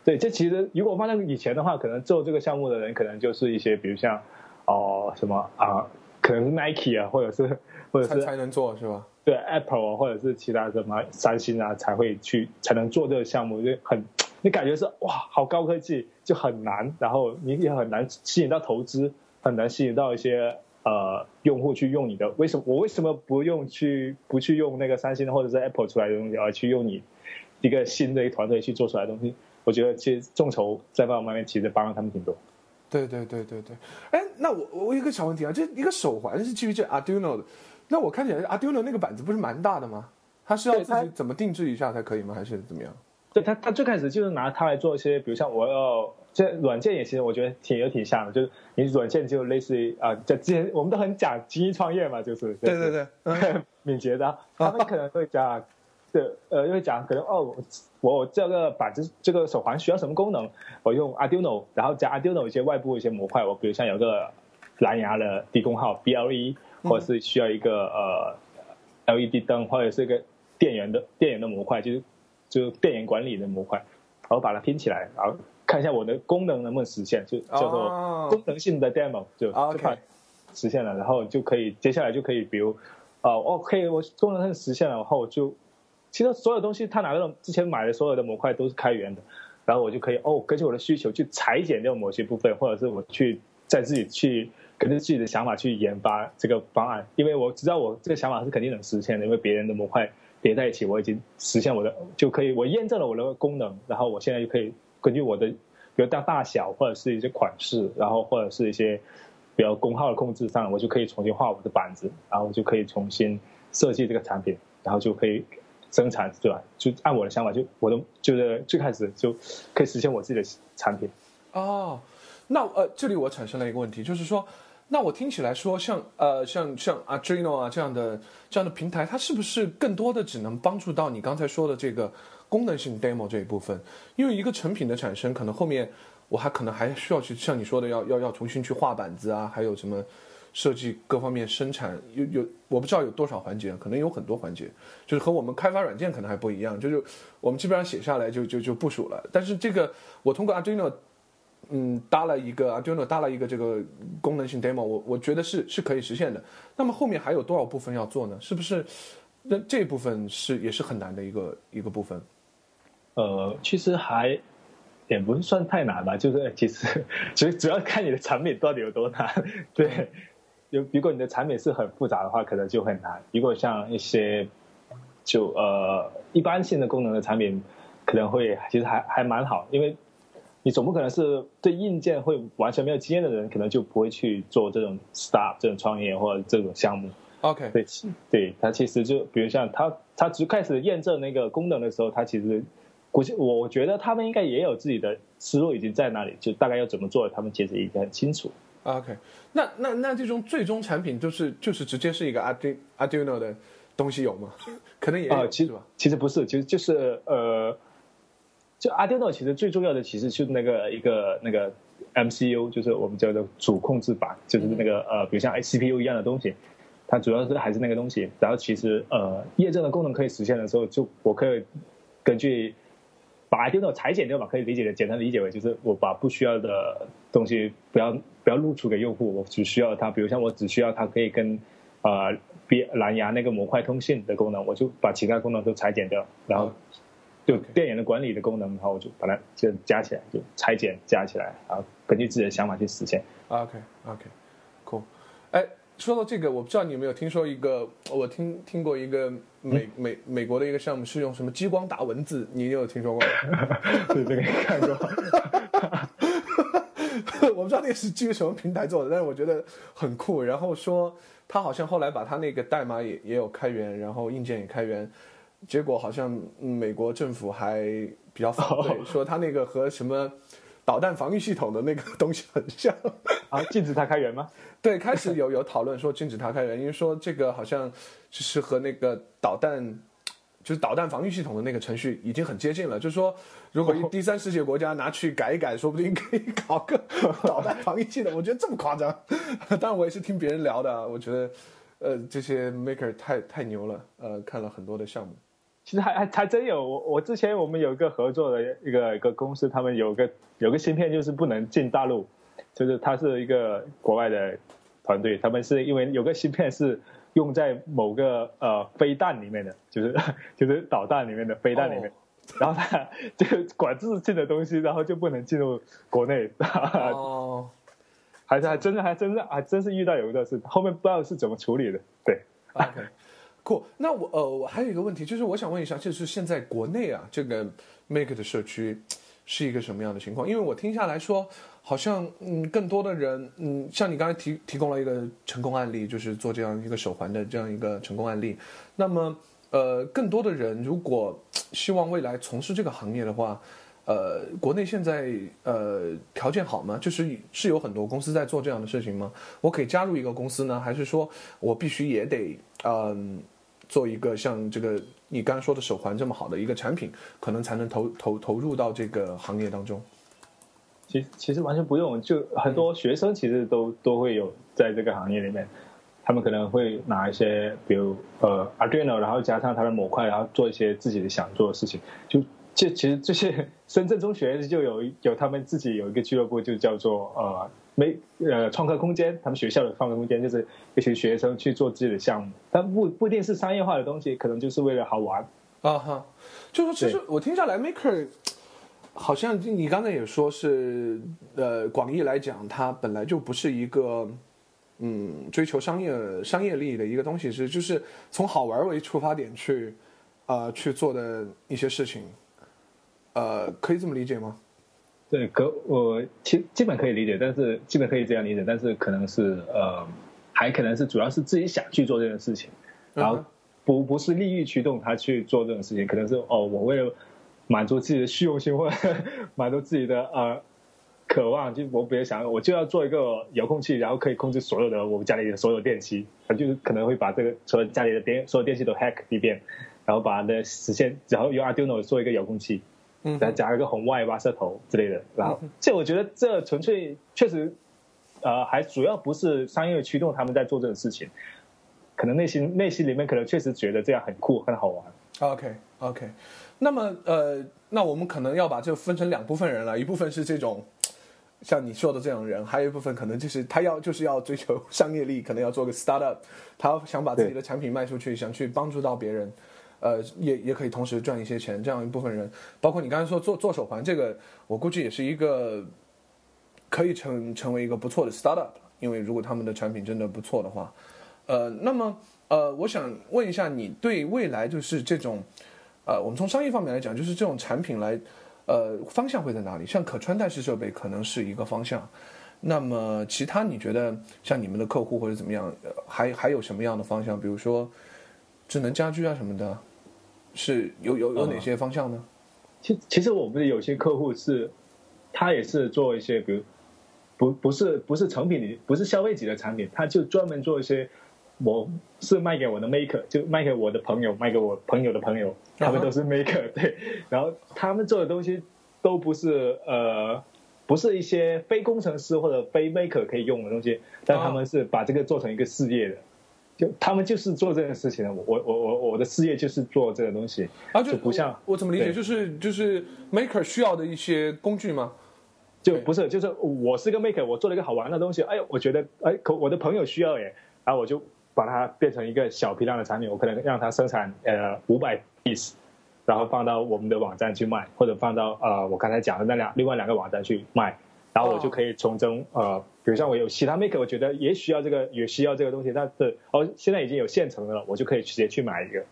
对，这其实如果放在以前的话，可能做这个项目的人可能就是一些，比如像哦什么啊，可能是 Nike 啊，或者是或者是 才, 才能做是吧？对 ，Apple 啊，或者是其他什么三星啊，才会去才能做这个项目，就很你感觉是哇，好高科技，就很难，然后你也很难吸引到投资，很难吸引到一些呃用户去用你的。为什么我为什么不用去不去用那个三星或者是 Apple 出来的东西，而去用你一个新的一个团队去做出来的东西？我觉得其实众筹在方面其实帮了他们挺多。对对对对对。哎，那我我有一个小问题啊，这一个手环是基于这 Arduino 的，那我看起来 Arduino 那个板子不是蛮大的吗？它是要自己怎么定制一下才可以吗？还是怎么样？对，它它最开始就是拿它来做一些，比如像我要这软件也其实我觉得挺有挺像的，就是你软件就类似于啊，在、呃、之前我们都很讲精益创业嘛，就是、就是、对对对，嗯、敏捷的，他们可能会讲。对，呃，因为讲可能哦，我这个板子这个手环需要什么功能？我用 Arduino， 然后加 Arduino 一些外部一些模块，我比如像有个蓝牙的低功耗 B L E， 或者是需要一个呃 L E D 灯，或者是一个电源的电源的模块，就是就电源管理的模块，然后把它拼起来，然后看一下我的功能能不能实现，就叫做功能性的 demo， 就这块实现了，然后就可以接下来就可以比如啊、呃、，OK， 我功能性实现了，然后我就。其实所有东西，他拿到之前买的所有的模块都是开源的，然后我就可以哦，根据我的需求去裁剪掉某些部分，或者是我去再自己去根据自己的想法去研发这个方案，因为我知道我这个想法是肯定能实现的，因为别人的模块叠在一起，我已经实现我的就可以，我验证了我的功能，然后我现在就可以根据我的比如大大小或者是一些款式，然后或者是一些比较功耗的控制上，我就可以重新画我的板子，然后我就可以重新设计这个产品，然后就可以。生产对吧？就按我的想法，就我都就是最开始就可以实现我自己的产品。哦，那呃，这里我产生了一个问题，就是说，那我听起来说像呃像像 Arduino 啊这样的这样的平台，它是不是更多的只能帮助到你刚才说的这个功能性 demo 这一部分？因为一个成品的产生，可能后面我还可能还需要去像你说的要要要重新去画板子啊，还有什么。设计各方面生产有有我不知道有多少环节，可能有很多环节，就是和我们开发软件可能还不一样，就是我们基本上写下来就就就部署了。但是这个我通过 Arduino， 嗯，搭了一个 Arduino 搭了一个这个功能性 demo， 我我觉得是是可以实现的。那么后面还有多少部分要做呢？是不是？那这部分是也是很难的一个一个部分。呃，其实还。也不是算太难吧，就是其实其实主要看你的产品到底有多难。对。如果你的产品是很复杂的话，可能就很难。如果像一些就呃一般性的功能的产品，可能会其实还还蛮好，因为你总不可能是对硬件会完全没有经验的人，可能就不会去做这种 startup 这种创业或者这种项目。OK， 对，对，它其实就比如像它它只开始验证那个功能的时候，它其实估计我觉得他们应该也有自己的思路已经在那里，就大概要怎么做，他们其实已经很清楚。OK， 那那那这种最终产品就是就是直接是一个 Arduino 的东西有吗？可能也有、呃、其实吧，其实不是，其实就是呃，就 Arduino 其实最重要的其实是那个一个那个 M C U， 就是我们叫做主控制板，就是那个、嗯、呃，比如像 C P U 一样的东西，它主要是还是那个东西。然后其实呃，验证的功能可以实现的时候，就我可以根据把 Arduino 裁剪掉吧，可以理解的简单理解为就是我把不需要的东西不要不要露出给用户，我只需要它，比如像我只需要它可以跟呃蓝牙那个模块通信的功能，我就把其他功能都裁剪掉，然后就电源的管理的功能，然后我就把它就加起来，就裁剪加起来，然后根据自己的想法去实现。OK OK， cool。哎，说到这个，我不知道你有没有听说一个，我听听过一个。美美美国的一个项目是用什么激光打文字，你有听说过吗？对，这个看过。我知道那个是基于什么平台做的，但是我觉得很酷。然后说他好像后来把他那个代码 也, 也有开源，然后硬件也开源，结果好像美国政府还比较反对， oh. 说他那个和什么导弹防御系统的那个东西很像啊，禁止它开源吗？对，开始有有讨论说禁止它开源，因为说这个好像就是和那个导弹就是导弹防御系统的那个程序已经很接近了，就是说如果第三世界国家拿去改一改，说不定可以搞个导弹防御系统。我觉得这么夸张，当然我也是听别人聊的，我觉得呃这些 maker 太太牛了，呃看了很多的项目。其实 还, 还真有，我我之前我们有一个合作的一个一个公司，他们有个有个芯片就是不能进大陆，就是它是一个国外的团队，他们是因为有个芯片是用在某个呃飞弹里面的，就是就是导弹里面的飞弹里面， oh. 然后它这个管制性的东西，然后就不能进入国内。哦、oh. ，还是还真的还真的还真是遇到有一个事，后面不知道是怎么处理的。对 ，OK。Cool, 那我呃，我还有一个问题，就是我想问一下，就是现在国内啊，这个 Maker 的社区是一个什么样的情况？因为我听下来说，好像嗯，更多的人嗯，像你刚才提提供了一个成功案例，就是做这样一个手环的这样一个成功案例。那么呃，更多的人如果希望未来从事这个行业的话，呃，国内现在呃条件好吗？就是是有很多公司在做这样的事情吗？我可以加入一个公司呢，还是说我必须也得嗯？呃做一个像这个你刚才说的手环这么好的一个产品，可能才能 投, 投, 投入到这个行业当中。其实其实完全不用，就很多学生其实都、嗯、都会有在这个行业里面，他们可能会拿一些比如呃 Arduino， 然后加上他的模块，然后做一些自己想做的事情。就这其实这些深圳中学就有有他们自己有一个俱乐部，就叫做呃。没呃，创客空间，他们学校的创客空间就是一群学生去做自己的项目，但不不一定是商业化的东西，可能就是为了好玩啊哈。就是其实我听下来 ，Maker 好像你刚才也说是呃，广义来讲，它本来就不是一个嗯追求商业商业利益的一个东西，是就是从好玩为出发点去啊、呃、去做的一些事情，呃，可以这么理解吗？对，可我基基本可以理解，但是基本可以这样理解，但是可能是呃，还可能是主要是自己想去做这件事情，然后不不是利益驱动他去做这种事情，可能是哦，我为了满足自己的虚荣心或者满足自己的呃渴望，就我比如想我就要做一个遥控器，然后可以控制所有的我家里的所有电器，就是可能会把这个所有家里的电所有电器都 hack 一遍，然后把那实现，然后用 Arduino 做一个遥控器。再加一个红外发射头之类的，然后这我觉得这纯粹确实，呃，还主要不是商业驱动他们在做这种事情，可能内心内心里面可能确实觉得这样很酷很好玩。OK OK， 那么呃，那我们可能要把这分成两部分人了，一部分是这种像你说的这种人，还有一部分可能就是他要就是要追求商业力，可能要做个 startup， 他想把自己的产品卖出去，想去帮助到别人。呃，也也可以同时赚一些钱，这样一部分人，包括你刚才说做做手环这个，我估计也是一个可以成成为一个不错的 startup， 因为如果他们的产品真的不错的话，呃，那么呃，我想问一下，你对未来就是这种，呃，我们从商业方面来讲，就是这种产品来，呃，方向会在哪里？像可穿戴式设备可能是一个方向，那么其他你觉得像你们的客户或者怎么样，还还有什么样的方向？比如说智能家居啊什么的。是有有有哪些方向呢？其、嗯、其实我们有些客户是，他也是做一些，比如不不是不是成品，不是消费级的产品，他就专门做一些，我是卖给我的 maker， 就卖给我的朋友，卖给我朋友的朋友，他们都是 maker、uh-huh. 对，然后他们做的东西都不是呃不是一些非工程师或者非 maker 可以用的东西，但他们是把这个做成一个事业的。Uh-huh.就他们就是做这件事情的，我我我我的事业就是做这个东西啊，就不像 我, 我怎么理解，就是就是 maker 需要的一些工具吗？就不是，就是我是个 maker， 我做了一个好玩的东西，哎，我觉得哎，可我的朋友需要耶，然后我就把它变成一个小批量的产品，我可能让它生产呃五百 piece， 然后放到我们的网站去卖，或者放到呃我刚才讲的那两另外两个网站去卖，然后我就可以从中、哦、呃。比如像我有其他 maker， 我觉得也需要这个，也需要这个东西，但是哦，现在已经有现成的了，我就可以直接去买一个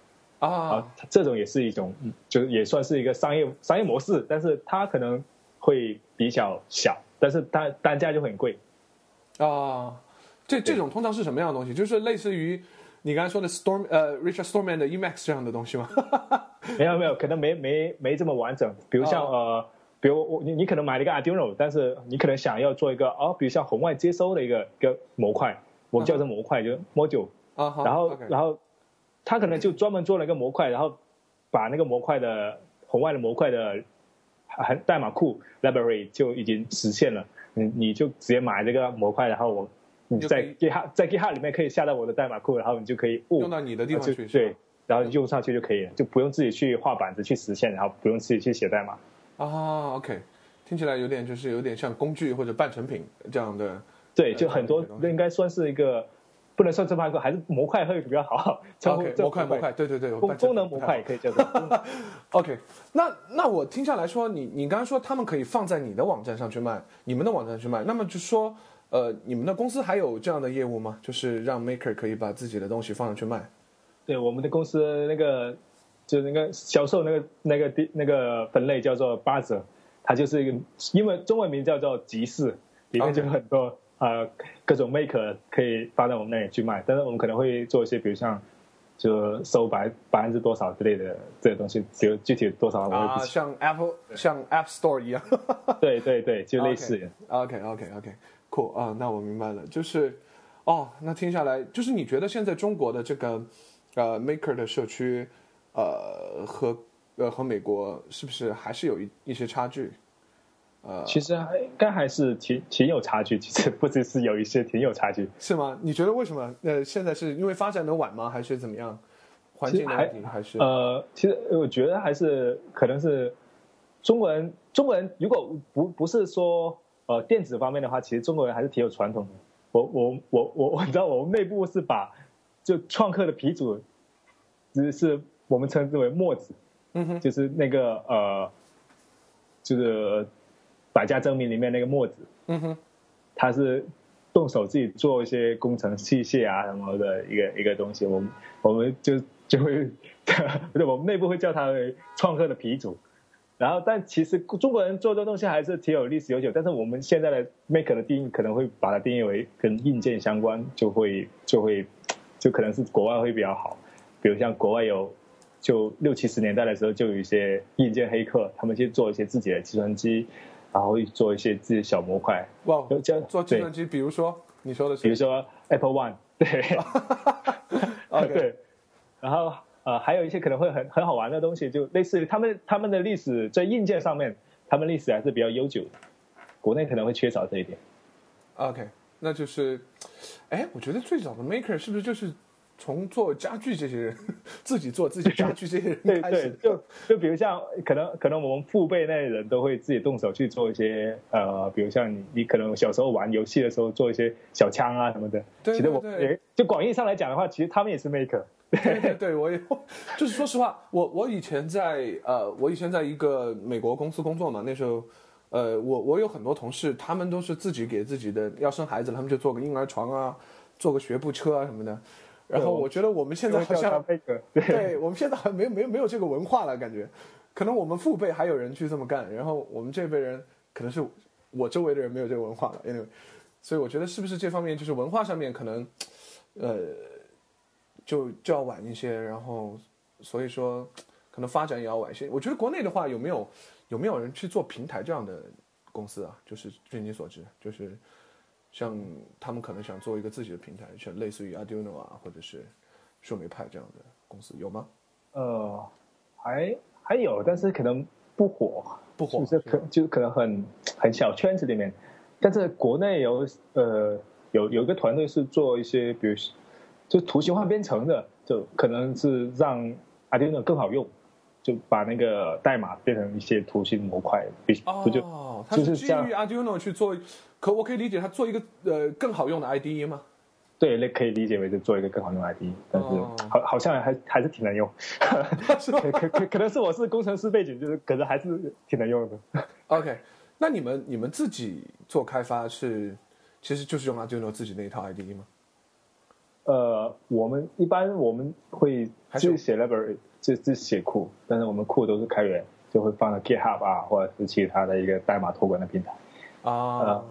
啊。啊，这种也是一种，就也算是一个商业商业模式，但是它可能会比较小，但是单单价就很贵啊。这这种通常是什么样的东西？就是类似于你刚才说的 Storm 呃 Richard Stallman 的 Emacs 这样的东西吗？没有没有，可能没没没这么完整。比如像、哦、呃，比如我 你, 你可能买了一个 Arduino， 但是你可能想要做一个哦，比如像红外接收的一个一个模块，我叫这模块、啊、就是 module、啊。然后、okay. 然后他可能就专门做了一个模块，然后把那个模块的红外的模块的代码库 library 就已经实现了。你你就直接买这个模块，然后我。你在 GitHub 在 GitHub 里面可以下到我的代码库，然后你就可以、哦、用到你的地方去，对，然后用上去就可以了，就不用自己去画板子去实现，然后不用自己去写代码。啊 ，OK， 听起来有点就是有点像工具或者半成品这样的。对，就很多、呃、应该算是一个，不能算是半个，还是模块会比较好。OK， 模块模块，对对对，功能模块也可以叫做。OK， 那那我听下来说，你你刚刚说他们可以放在你的网站上去卖，你们的网站上去卖，那么就说。呃，你们的公司还有这样的业务吗？就是让 Maker 可以把自己的东西放上去卖。对，我们的公司那个就是那个销售那个那个那个分类叫做八折，它就是一个英文中文名叫做集市，里面就有很多、okay. 呃各种 Maker 可以放到我们那里去卖，但是我们可能会做一些，比如像就收百百分之多少之类的这些东西，只有具体多少我也不清楚。啊，像 Apple 像 App Store 一样。对对对，就类似。OK OK OK, okay.。酷、cool, 啊，那我明白了，就是，哦，那听下来，就是你觉得现在中国的这个，呃 ，Maker 的社区，呃，和呃和美国是不是还是有一一些差距？呃，其实应该还是挺挺有差距，其实不只是有一些，挺有差距。是吗？你觉得为什么？呃，现在是因为发展的晚吗？还是怎么样？环境的问题还是？呃，其实我觉得还是可能是中国人，中国人如果不不是说。呃，电子方面的话，其实中国人还是挺有传统的。我我我我我知道，我们内部是把就创客的鼻祖，只是我们称之为墨子，嗯哼，就是那个呃，就是百家争鸣里面那个墨子，嗯哼，他是动手自己做一些工程器械啊什么的一个一个东西，我们我们就就会，我们内部会叫他为创客的鼻祖。然后，但其实中国人做这东西还是挺有历史悠久，但是我们现在的 Maker 的定义可能会把它定义为跟硬件相关，就会就会就可能是国外会比较好，比如像国外有就六七十年代的时候就有一些硬件黑客，他们去做一些自己的计算机，然后做一些自己的小模块。哇，做计算机，比如说你说的是，比如说 Apple One， 对，okay. 对，然后。呃，还有一些可能会很很好玩的东西，就类似于他们他们的历史在硬件上面，他们历史还是比较悠久的，国内可能会缺少这一点。OK， 那就是，哎，我觉得最早的 Maker 是不是就是从做家具这些人自己做自己家具这些人开始？对对，就就比如像可能可能我们父辈那些人都会自己动手去做一些呃，比如像你你可能小时候玩游戏的时候做一些小枪啊什么的。对对对，其实我也就广义上来讲的话，其实他们也是 Maker。对对对，我也就是说实话，我我以前在呃，我以前在一个美国公司工作嘛，那时候，呃，我我有很多同事，他们都是自己给自己的要生孩子，他们就做个婴儿床啊，做个学步车啊什么的。然后我觉得我们现在好像，对，对我们现在还没有没有没有这个文化了，感觉，可能我们父辈还有人去这么干，然后我们这辈人可能是我周围的人没有这个文化了，因为，所以我觉得是不是这方面就是文化上面可能，呃。就就要晚一些，然后所以说可能发展也要晚一些。我觉得国内的话，有没有有没有人去做平台这样的公司啊？就是据你所知，就是像他们可能想做一个自己的平台，像类似于 Arduino 啊，或者是树莓派这样的公司，有吗？呃，还还有，但是可能不火，不火，就是可就可能很很小圈子里面。但是国内有呃有有一个团队是做一些，比如。就图形化编程的，就可能是让 Arduino 更好用，就把那个代码变成一些图形模块。哦，它是基于 Arduino 去做，可我可以理解它做一个呃更好用的 I D E 吗？对，可以理解为是做一个更好用的 I D E， 但是好好像还还是挺难用。可可可能是我是工程师背景，就是可是还是挺难用的。OK， 那你们你们自己做开发是，其实就是用 Arduino 自己那一套 I D E 吗？呃，我们一般我们会自己写 library， 自己写库，但是我们库都是开源，就会放到 GitHub 啊，或者是其他的一个代码托管的平台啊、呃。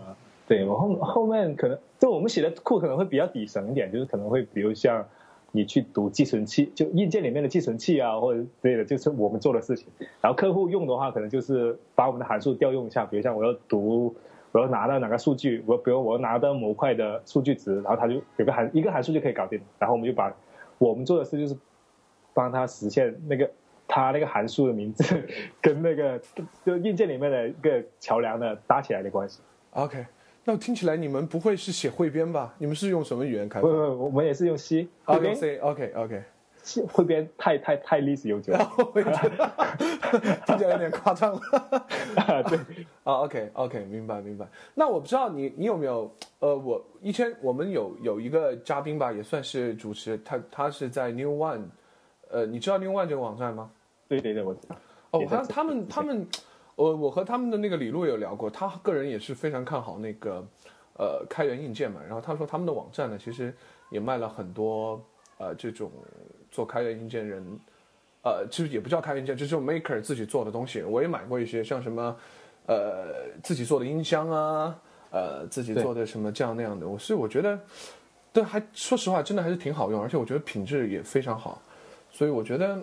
对，我后后面可能就我们写的库可能会比较底层一点，就是可能会比如像你去读寄存器，就硬件里面的寄存器啊，或者之类的，就是我们做的事情。然后客户用的话，可能就是把我们的函数调用一下，比如像我要读。我要拿到哪个数据？我比如我要拿到模块的数据值，然后它就有个函一个函数就可以搞定。然后我们就把我们做的事就是帮他实现那个他那个函数的名字跟那个就硬件里面的一个桥梁的搭起来的关系。OK， 那听起来你们不会是写汇编吧？你们是用什么语言开发？不不，我们也是用 C。啊，用 C。OK OK。汇编太太太历史悠久了，听起来有点夸张了啊。对啊 ，OK OK， 明白明白。那我不知道你你有没有呃，我以前我们有有一个嘉宾吧，也算是主持，他他是在 New One， 呃，你知道 New One 这个网站吗？对对对，我知道。哦，好像他们他们，我我和他们的那个李璐有聊过，他个人也是非常看好那个呃开源硬件嘛。然后他说他们的网站呢，其实也卖了很多呃这种。做开源硬件人，呃，其实也不叫开源硬件，就是 maker 自己做的东西。我也买过一些，像什么，呃，自己做的音箱啊，呃，自己做的什么这样那样的。我是我觉得，对，还说实话，真的还是挺好用，而且我觉得品质也非常好。所以我觉得，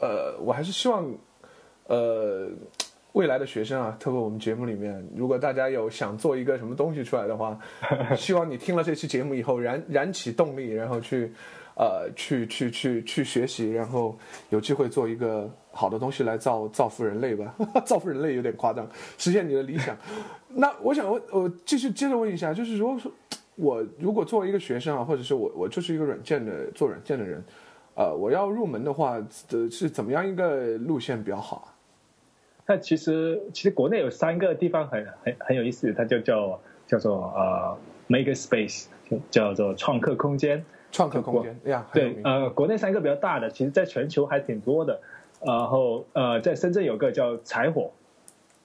呃，我还是希望，呃，未来的学生啊，特别我们节目里面，如果大家有想做一个什么东西出来的话，希望你听了这期节目以后燃燃起动力，然后去。呃，去去去去学习，然后有机会做一个好的东西来造造福人类吧。造福人类有点夸张，实现你的理想。那我想我我继续接着问一下，就是如果说我如果作为一个学生啊，或者是我我就是一个软件的做软件的人，呃，我要入门的话，呃，是怎么样一个路线比较好啊？那其实其实国内有三个地方很很很有意思，它就叫叫做呃 Maker Space， 叫做创客空间。创客空间，呀，对，呃，国内三个比较大的，其实在全球还挺多的。然后，呃，在深圳有个叫柴火，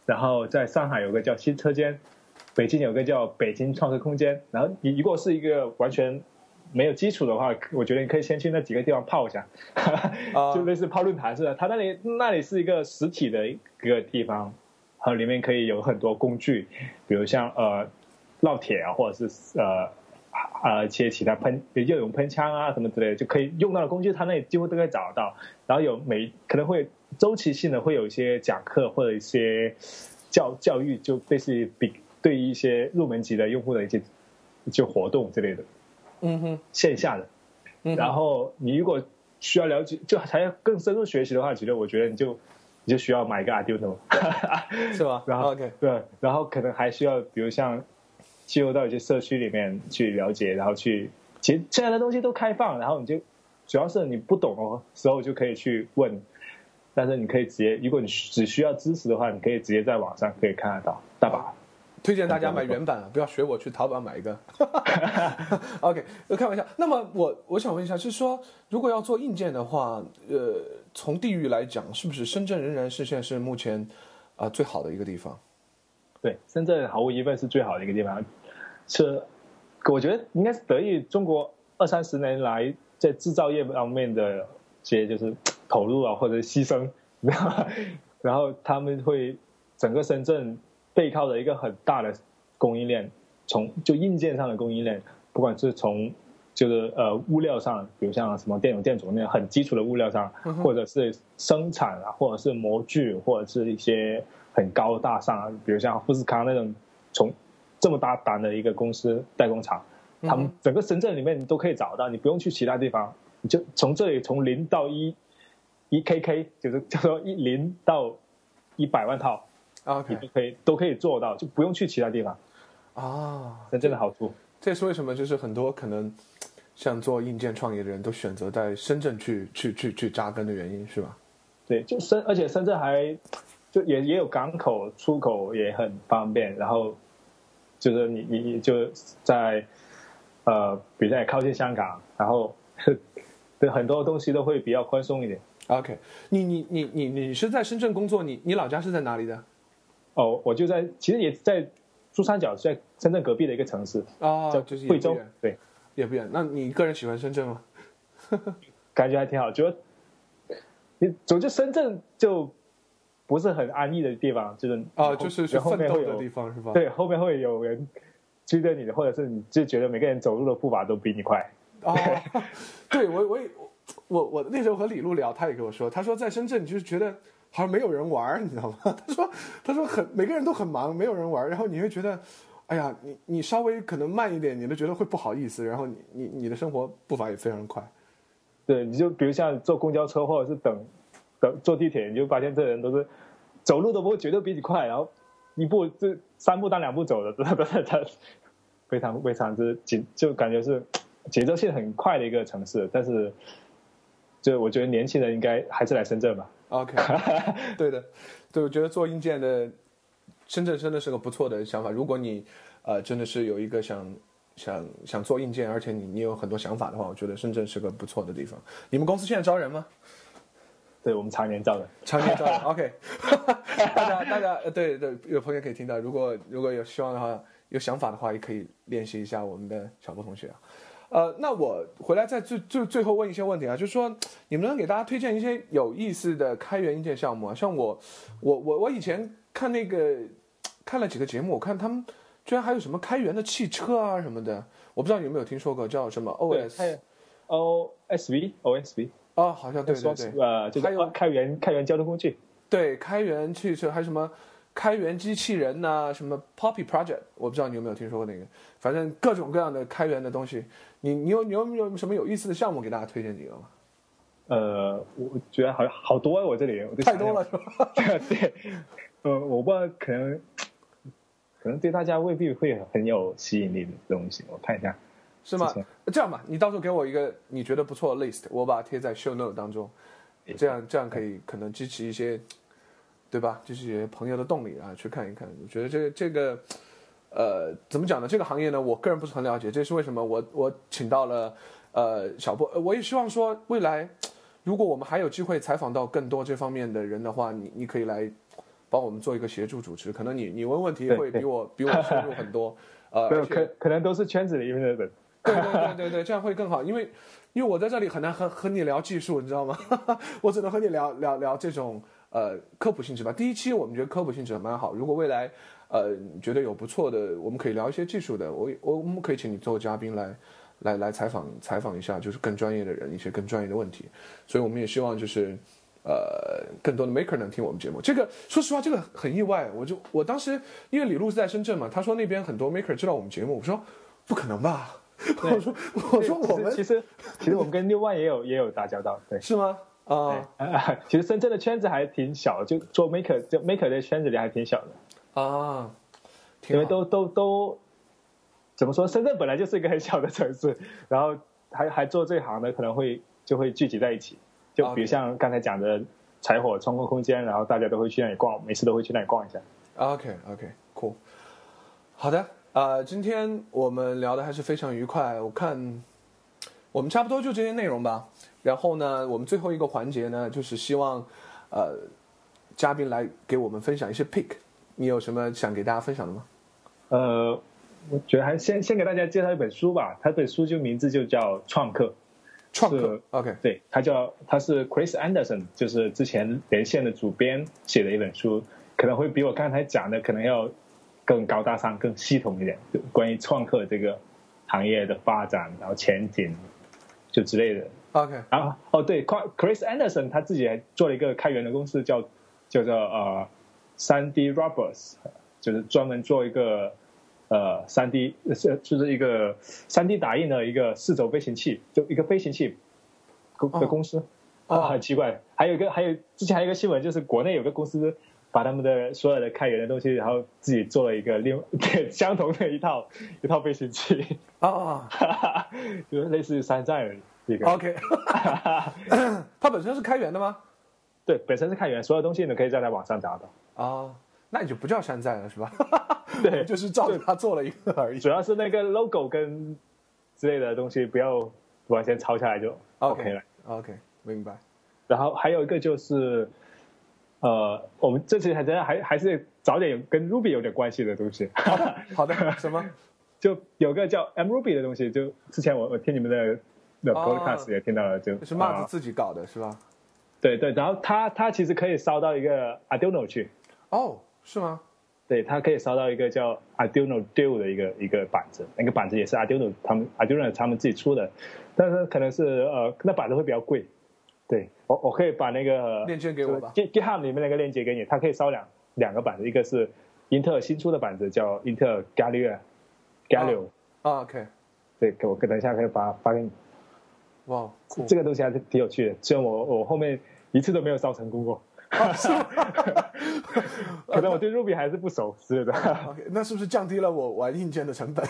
然后在上海有个叫新车间，北京有个叫北京创客空间。然后，你如果是一个完全没有基础的话，我觉得你可以先去那几个地方泡一下，就类似泡论坛似的。它那里那里是一个实体的一个地方，然后里面可以有很多工具，比如像呃烙铁啊，或者是呃。而且其他喷热熔喷枪啊什么之类的，就可以用到的工具，它那里几乎都可以找到。然后有每可能会周期性的会有一些讲课或者一些教教育，就类似于比对于一些入门级的用户的一些就活动之类的，嗯哼，线下的。然后你如果需要了解，就还要更深入学习的话，其实我觉得你就你就需要买一个 Arduino， 是吧？然后、oh, okay. 对，然后可能还需要比如像。进入到一些社区里面去了解，然后去，其实现在的东西都开放，然后你就，主要是你不懂的时候就可以去问，但是你可以直接，如果你只需要支持的话，你可以直接在网上可以看得到，大把。推荐大家买原版，不要学我去淘宝买一个。OK， 开玩笑。那么我我想问一下，就是说，如果要做硬件的话，呃，从地域来讲，是不是深圳仍然是现在是目前啊、呃、最好的一个地方？对，深圳毫无疑问是最好的一个地方，是我觉得应该是得益中国二三十年来在制造业方面的些就是投入啊或者牺牲，然后，然后他们会整个深圳背靠着一个很大的供应链，从就硬件上的供应链，不管是从就是呃物料上，比如像什么电容、电阻那很基础的物料上，或者是生产啊，或者是模具，或者是一些。很高大上，比如像富士康那种从这么大胆的一个公司代工厂，他们整个深圳里面你都可以找到，你不用去其他地方，你就从这里从零到一，一 K K 就是叫做一零到一百万套， okay. 你都可以都可以做到，就不用去其他地方啊。深圳的好处，这是为什么？就是很多可能像做硬件创业的人都选择在深圳去去去去扎根的原因是吧？对，就深，而且深圳还。就也也有港口出口也很方便，然后就是你你你就在呃比较靠近香港，然后对很多东西都会比较宽松一点。OK， 你你你你你是在深圳工作，你你老家是在哪里的？哦，我就在其实也在珠三角，在深圳隔壁的一个城市啊，叫惠州，对，也不远。那你个人喜欢深圳吗？感觉还挺好，觉得你总之深圳就。不是很安逸的地方，就是啊，就是是奋斗的地方是吧？对，后面会有人追着你的，或者是你就觉得每个人走路的步伐都比你快。哦，对我我我我那时候和李璐聊，他也跟我说，他说在深圳你就是觉得好像没有人玩，你知道吗？他说他说很每个人都很忙，没有人玩，然后你会觉得，哎呀，你你稍微可能慢一点，你都觉得会不好意思，然后你你你的生活步伐也非常快。对，你就比如像坐公交车或者是等等坐地铁，你就发现这人都是走路都不会绝对比你快，然后一步就三步当两步走的，非常非常之紧，就感觉是节奏性很快的一个城市。但是就我觉得年轻人应该还是来深圳吧。 OK 对的，对，我觉得做硬件的深圳真的是个不错的想法。如果你呃真的是有一个想想想做硬件，而且你你有很多想法的话，我觉得深圳是个不错的地方。你们公司现在招人吗？对，我们常年招人，常年招人。OK， 大家大家对对，有朋友可以听到，如果如果有希望的话，有想法的话，也可以练习一下我们的小波同学啊。呃，那我回来再最最最后问一些问题啊，就是说你们能给大家推荐一些有意思的开源硬件项目啊？像我我我我以前看那个看了几个节目，我看他们。居然还有什么开源的汽车啊什么的，我不知道你有没有听说过，叫什么 O S O S V O S V 啊、哦，好像对对对，呃，就是开源开源交通工具，对，开源汽车，还有什么开源机器人呐、啊，什么 Poppy Project， 我不知道你有没有听说过那个，反正各种各样的开源的东西，你你有你有没有什么有意思的项目给大家推荐几个吗？呃，我觉得好好多、啊、我这里我太多了是吧？对，呃，我不知道可能。可能对大家未必会很有吸引力的东西，我看一下，是吗？这样吧，你到时候给我一个你觉得不错的 list， 我把它贴在 show note 当中，这样这样可以可能支持一些，对吧？就是一些朋友的动力啊，去看一看。我觉得这个这个，呃，怎么讲呢？这个行业呢，我个人不是很了解，这是为什么我我请到了呃小波，我也希望说未来如果我们还有机会采访到更多这方面的人的话，你你可以来。帮我们做一个协助主持，可能你你问问题会比我比我深入很多，呃，可可能都是圈子里面的人，对对对对，这样会更好，因为因为我在这里很难和和你聊技术，你知道吗？我只能和你聊聊聊这种呃科普性质吧。第一期我们觉得科普性质蛮好，如果未来呃觉得有不错的，我们可以聊一些技术的，我我我们可以请你做嘉宾来来来采访采访一下，就是更专业的人一些更专业的问题，所以我们也希望就是。呃，更多的 maker 能听我们节目，这个说实话，这个很意外。我就我当时因为李璐是在深圳嘛，他说那边很多 maker 知道我们节目，我说不可能吧？我说我说我们其实其实我们跟六万也有也有打交道，对，是吗？啊、呃，其实深圳的圈子还挺小，就做 maker 就 maker 的圈子里还挺小的啊，因为都都都怎么说？深圳本来就是一个很小的城市，然后还还做这行的可能会就会聚集在一起。就比如像刚才讲的柴火冲空空间，然后大家都会去那里逛，每次都会去那里逛一下。 OK OK cool， 好的，呃，今天我们聊的还是非常愉快，我看我们差不多就这些内容吧。然后呢，我们最后一个环节呢，就是希望呃嘉宾来给我们分享一些 pick， 你有什么想给大家分享的吗？呃，我觉得还先先给大家介绍一本书吧，它本书就名字就叫创客创客 ，OK， 对，他叫他是 Chris Anderson， 就是之前连线的主编写的一本书，可能会比我刚才讲的可能要更高大上、更系统一点，关于创客这个行业的发展，然后前景就之类的。OK， 然后哦对 ，Chris Anderson 他自己还做了一个开源的公司，叫叫做呃 三 D Robots， 就是专门做一个。呃 ，三 D 就是一个 三 D 打印的一个四轴飞行器，就一个飞行器的公司，哦、啊，很奇怪。还有一个，还有之前还有一个新闻，就是国内有个公司把他们的所有的开源的东西，然后自己做了一个另相同的一套一套飞行器啊，哦、就是类似于山寨的一个。OK， 它本身是开源的吗？对，本身是开源，所有东西你可以在它网上找到啊。哦，那你就不叫山寨了是吧？对，就是照着他做了一个而已。主要是那个 logo 跟之类的东西不要完全抄下来就 OK 了。OK， 明白。然后还有一个就是，呃，我们这次还真还还是找点跟 Ruby 有点关系的东西。好的，好的，什么？就有个叫 Mruby 的东西，就之前我我听你们的的 podcast 也听到了，就、啊、是 Mark 自己搞的是吧？对对，然后它它其实可以烧到一个 Arduino 去。哦，是吗？对，它可以烧到一个叫 Arduino Duo 的一个一个板子，那个板子也是 Arduino 他们 Arduino 他们自己出的，但是可能是呃那板子会比较贵。对，我我可以把那个链接给我吧 ，GitHub 里面那个链接给你，它可以烧两两个板子，一个是英特尔新出的板子叫英特尔 Galio Galio。啊 ，OK。对，我等一下可以把发给你。哇，这个东西还是挺有趣的，虽然我我后面一次都没有烧成功过。啊、是吗？可能我对 Ruby 还是不熟，是的。Okay, 那是不是降低了我玩硬件的成本？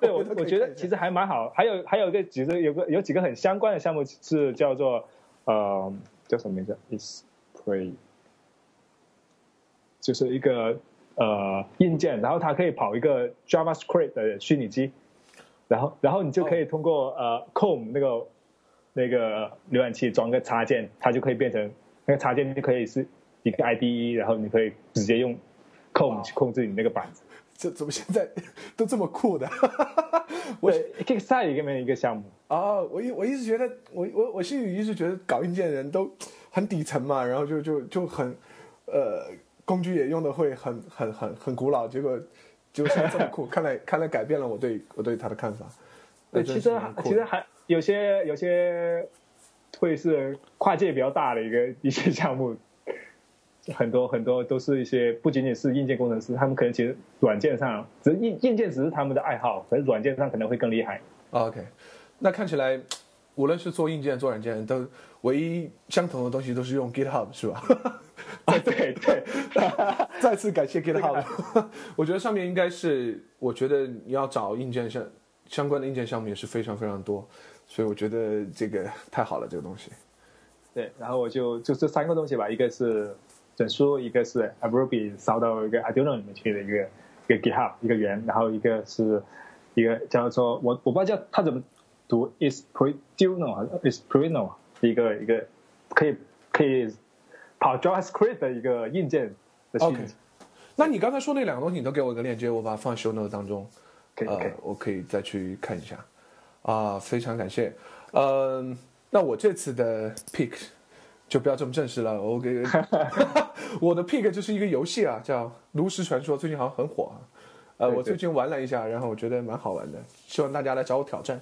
对，我我觉得其实还蛮好。还有还有一个几个有个有几个很相关的项目是叫做呃叫什么名字 ？Display， 就是一个呃硬件，然后它可以跑一个 JavaScript 的虚拟机，然后然后你就可以通过、oh. 呃 C O M 那个那个浏览器装个插件，它就可以变成。那个插件你可以是一个 I D E， 然后你可以直接用 C O M 去控制你那个板子。这怎么现在都这么酷的？我 Kickstarter 里面一个项目哦，我我一直觉得我我我心里一直觉得搞硬件的人都很底层嘛，然后就就就很呃工具也用的会很很很很古老，结果就现在这么酷，看来看来改变了我对我对他的看法。对，其实其实还有些有些。会是跨界比较大的一个一些项目，很多很多都是一些不仅仅是硬件工程师，他们可能其实软件上，只是硬硬件只是他们的爱好，可是软件上可能会更厉害。OK， 那看起来无论是做硬件做软件，都唯一相同的东西都是用 GitHub 是吧？啊，对对，再次感谢 GitHub， 我觉得上面应该是，我觉得你要找硬件相相关的硬件项目也是非常非常多。所以我觉得这个太好了，这个东西。对，然后我就就这三个东西吧，一个是整书，一个是 Mruby 烧到一个 Arduino 里面去的一个一个 GitHub 一个源，然后一个是一个叫做我我不知道叫它怎么读 Arduino 一个一个可以可以跑 JavaScript 的一个硬件的系统。Okay. 那你刚才说那两个东西，你都给我一个链接，我把它放 show note 当中， okay, okay. 呃，我可以再去看一下。啊、呃，非常感谢。嗯，那我这次的 pick 就不要这么正式了。我给我的 pick 就是一个游戏啊，叫《炉石传说》，最近好像很火啊。呃，对对我最近玩了一下，然后我觉得蛮好玩的，希望大家来找我挑战。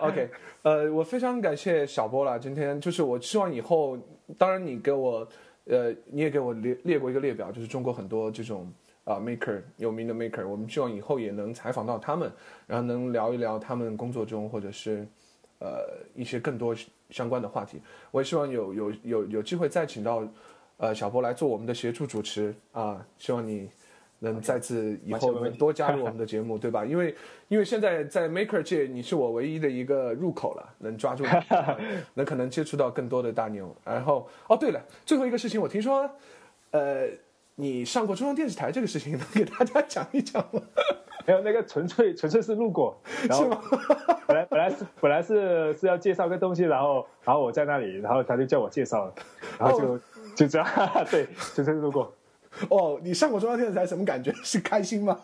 OK， 呃，我非常感谢小波啦。今天就是我希望以后，当然你给我，呃，你也给我列列过一个列表，就是中国很多这种。啊、uh, ，maker 有名的 maker， 我们希望以后也能采访到他们，然后能聊一聊他们工作中或者是，呃，一些更多相关的话题。我也希望有有有有机会再请到，呃，小波来做我们的协助主持啊、呃，希望你能再次以后能多加入我们的节目，对吧？因为因为现在在 maker 界你是我唯一的一个入口了，能抓住你，能可能接触到更多的大牛。然后哦，对了，最后一个事情，我听说，呃。你上过中央电视台这个事情能给大家讲一讲吗？没有，那个纯粹纯粹是路过，然后本来本来是本来是是要介绍个东西，然后然后我在那里，然后他就叫我介绍了，然后就、哦、就这样，对，纯粹是路过。哦，你上过中央电视台什么感觉？是开心吗？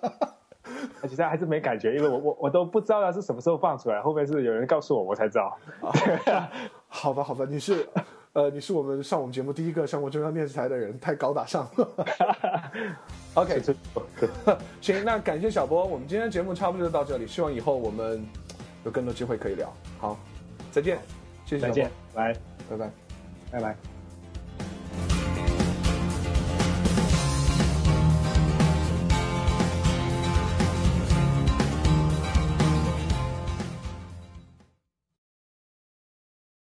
其实还是没感觉，因为我我我都不知道它是什么时候放出来，后面是有人告诉我，我才知道。啊、好吧，好吧，你是。呃，你是我们上我们节目第一个上过中央电视台的人，太高大上了。OK， 行，那感谢小波，我们今天节目差不多就到这里，希望以后我们有更多机会可以聊。好，再见，谢谢小波，再见，拜拜，拜拜，拜拜。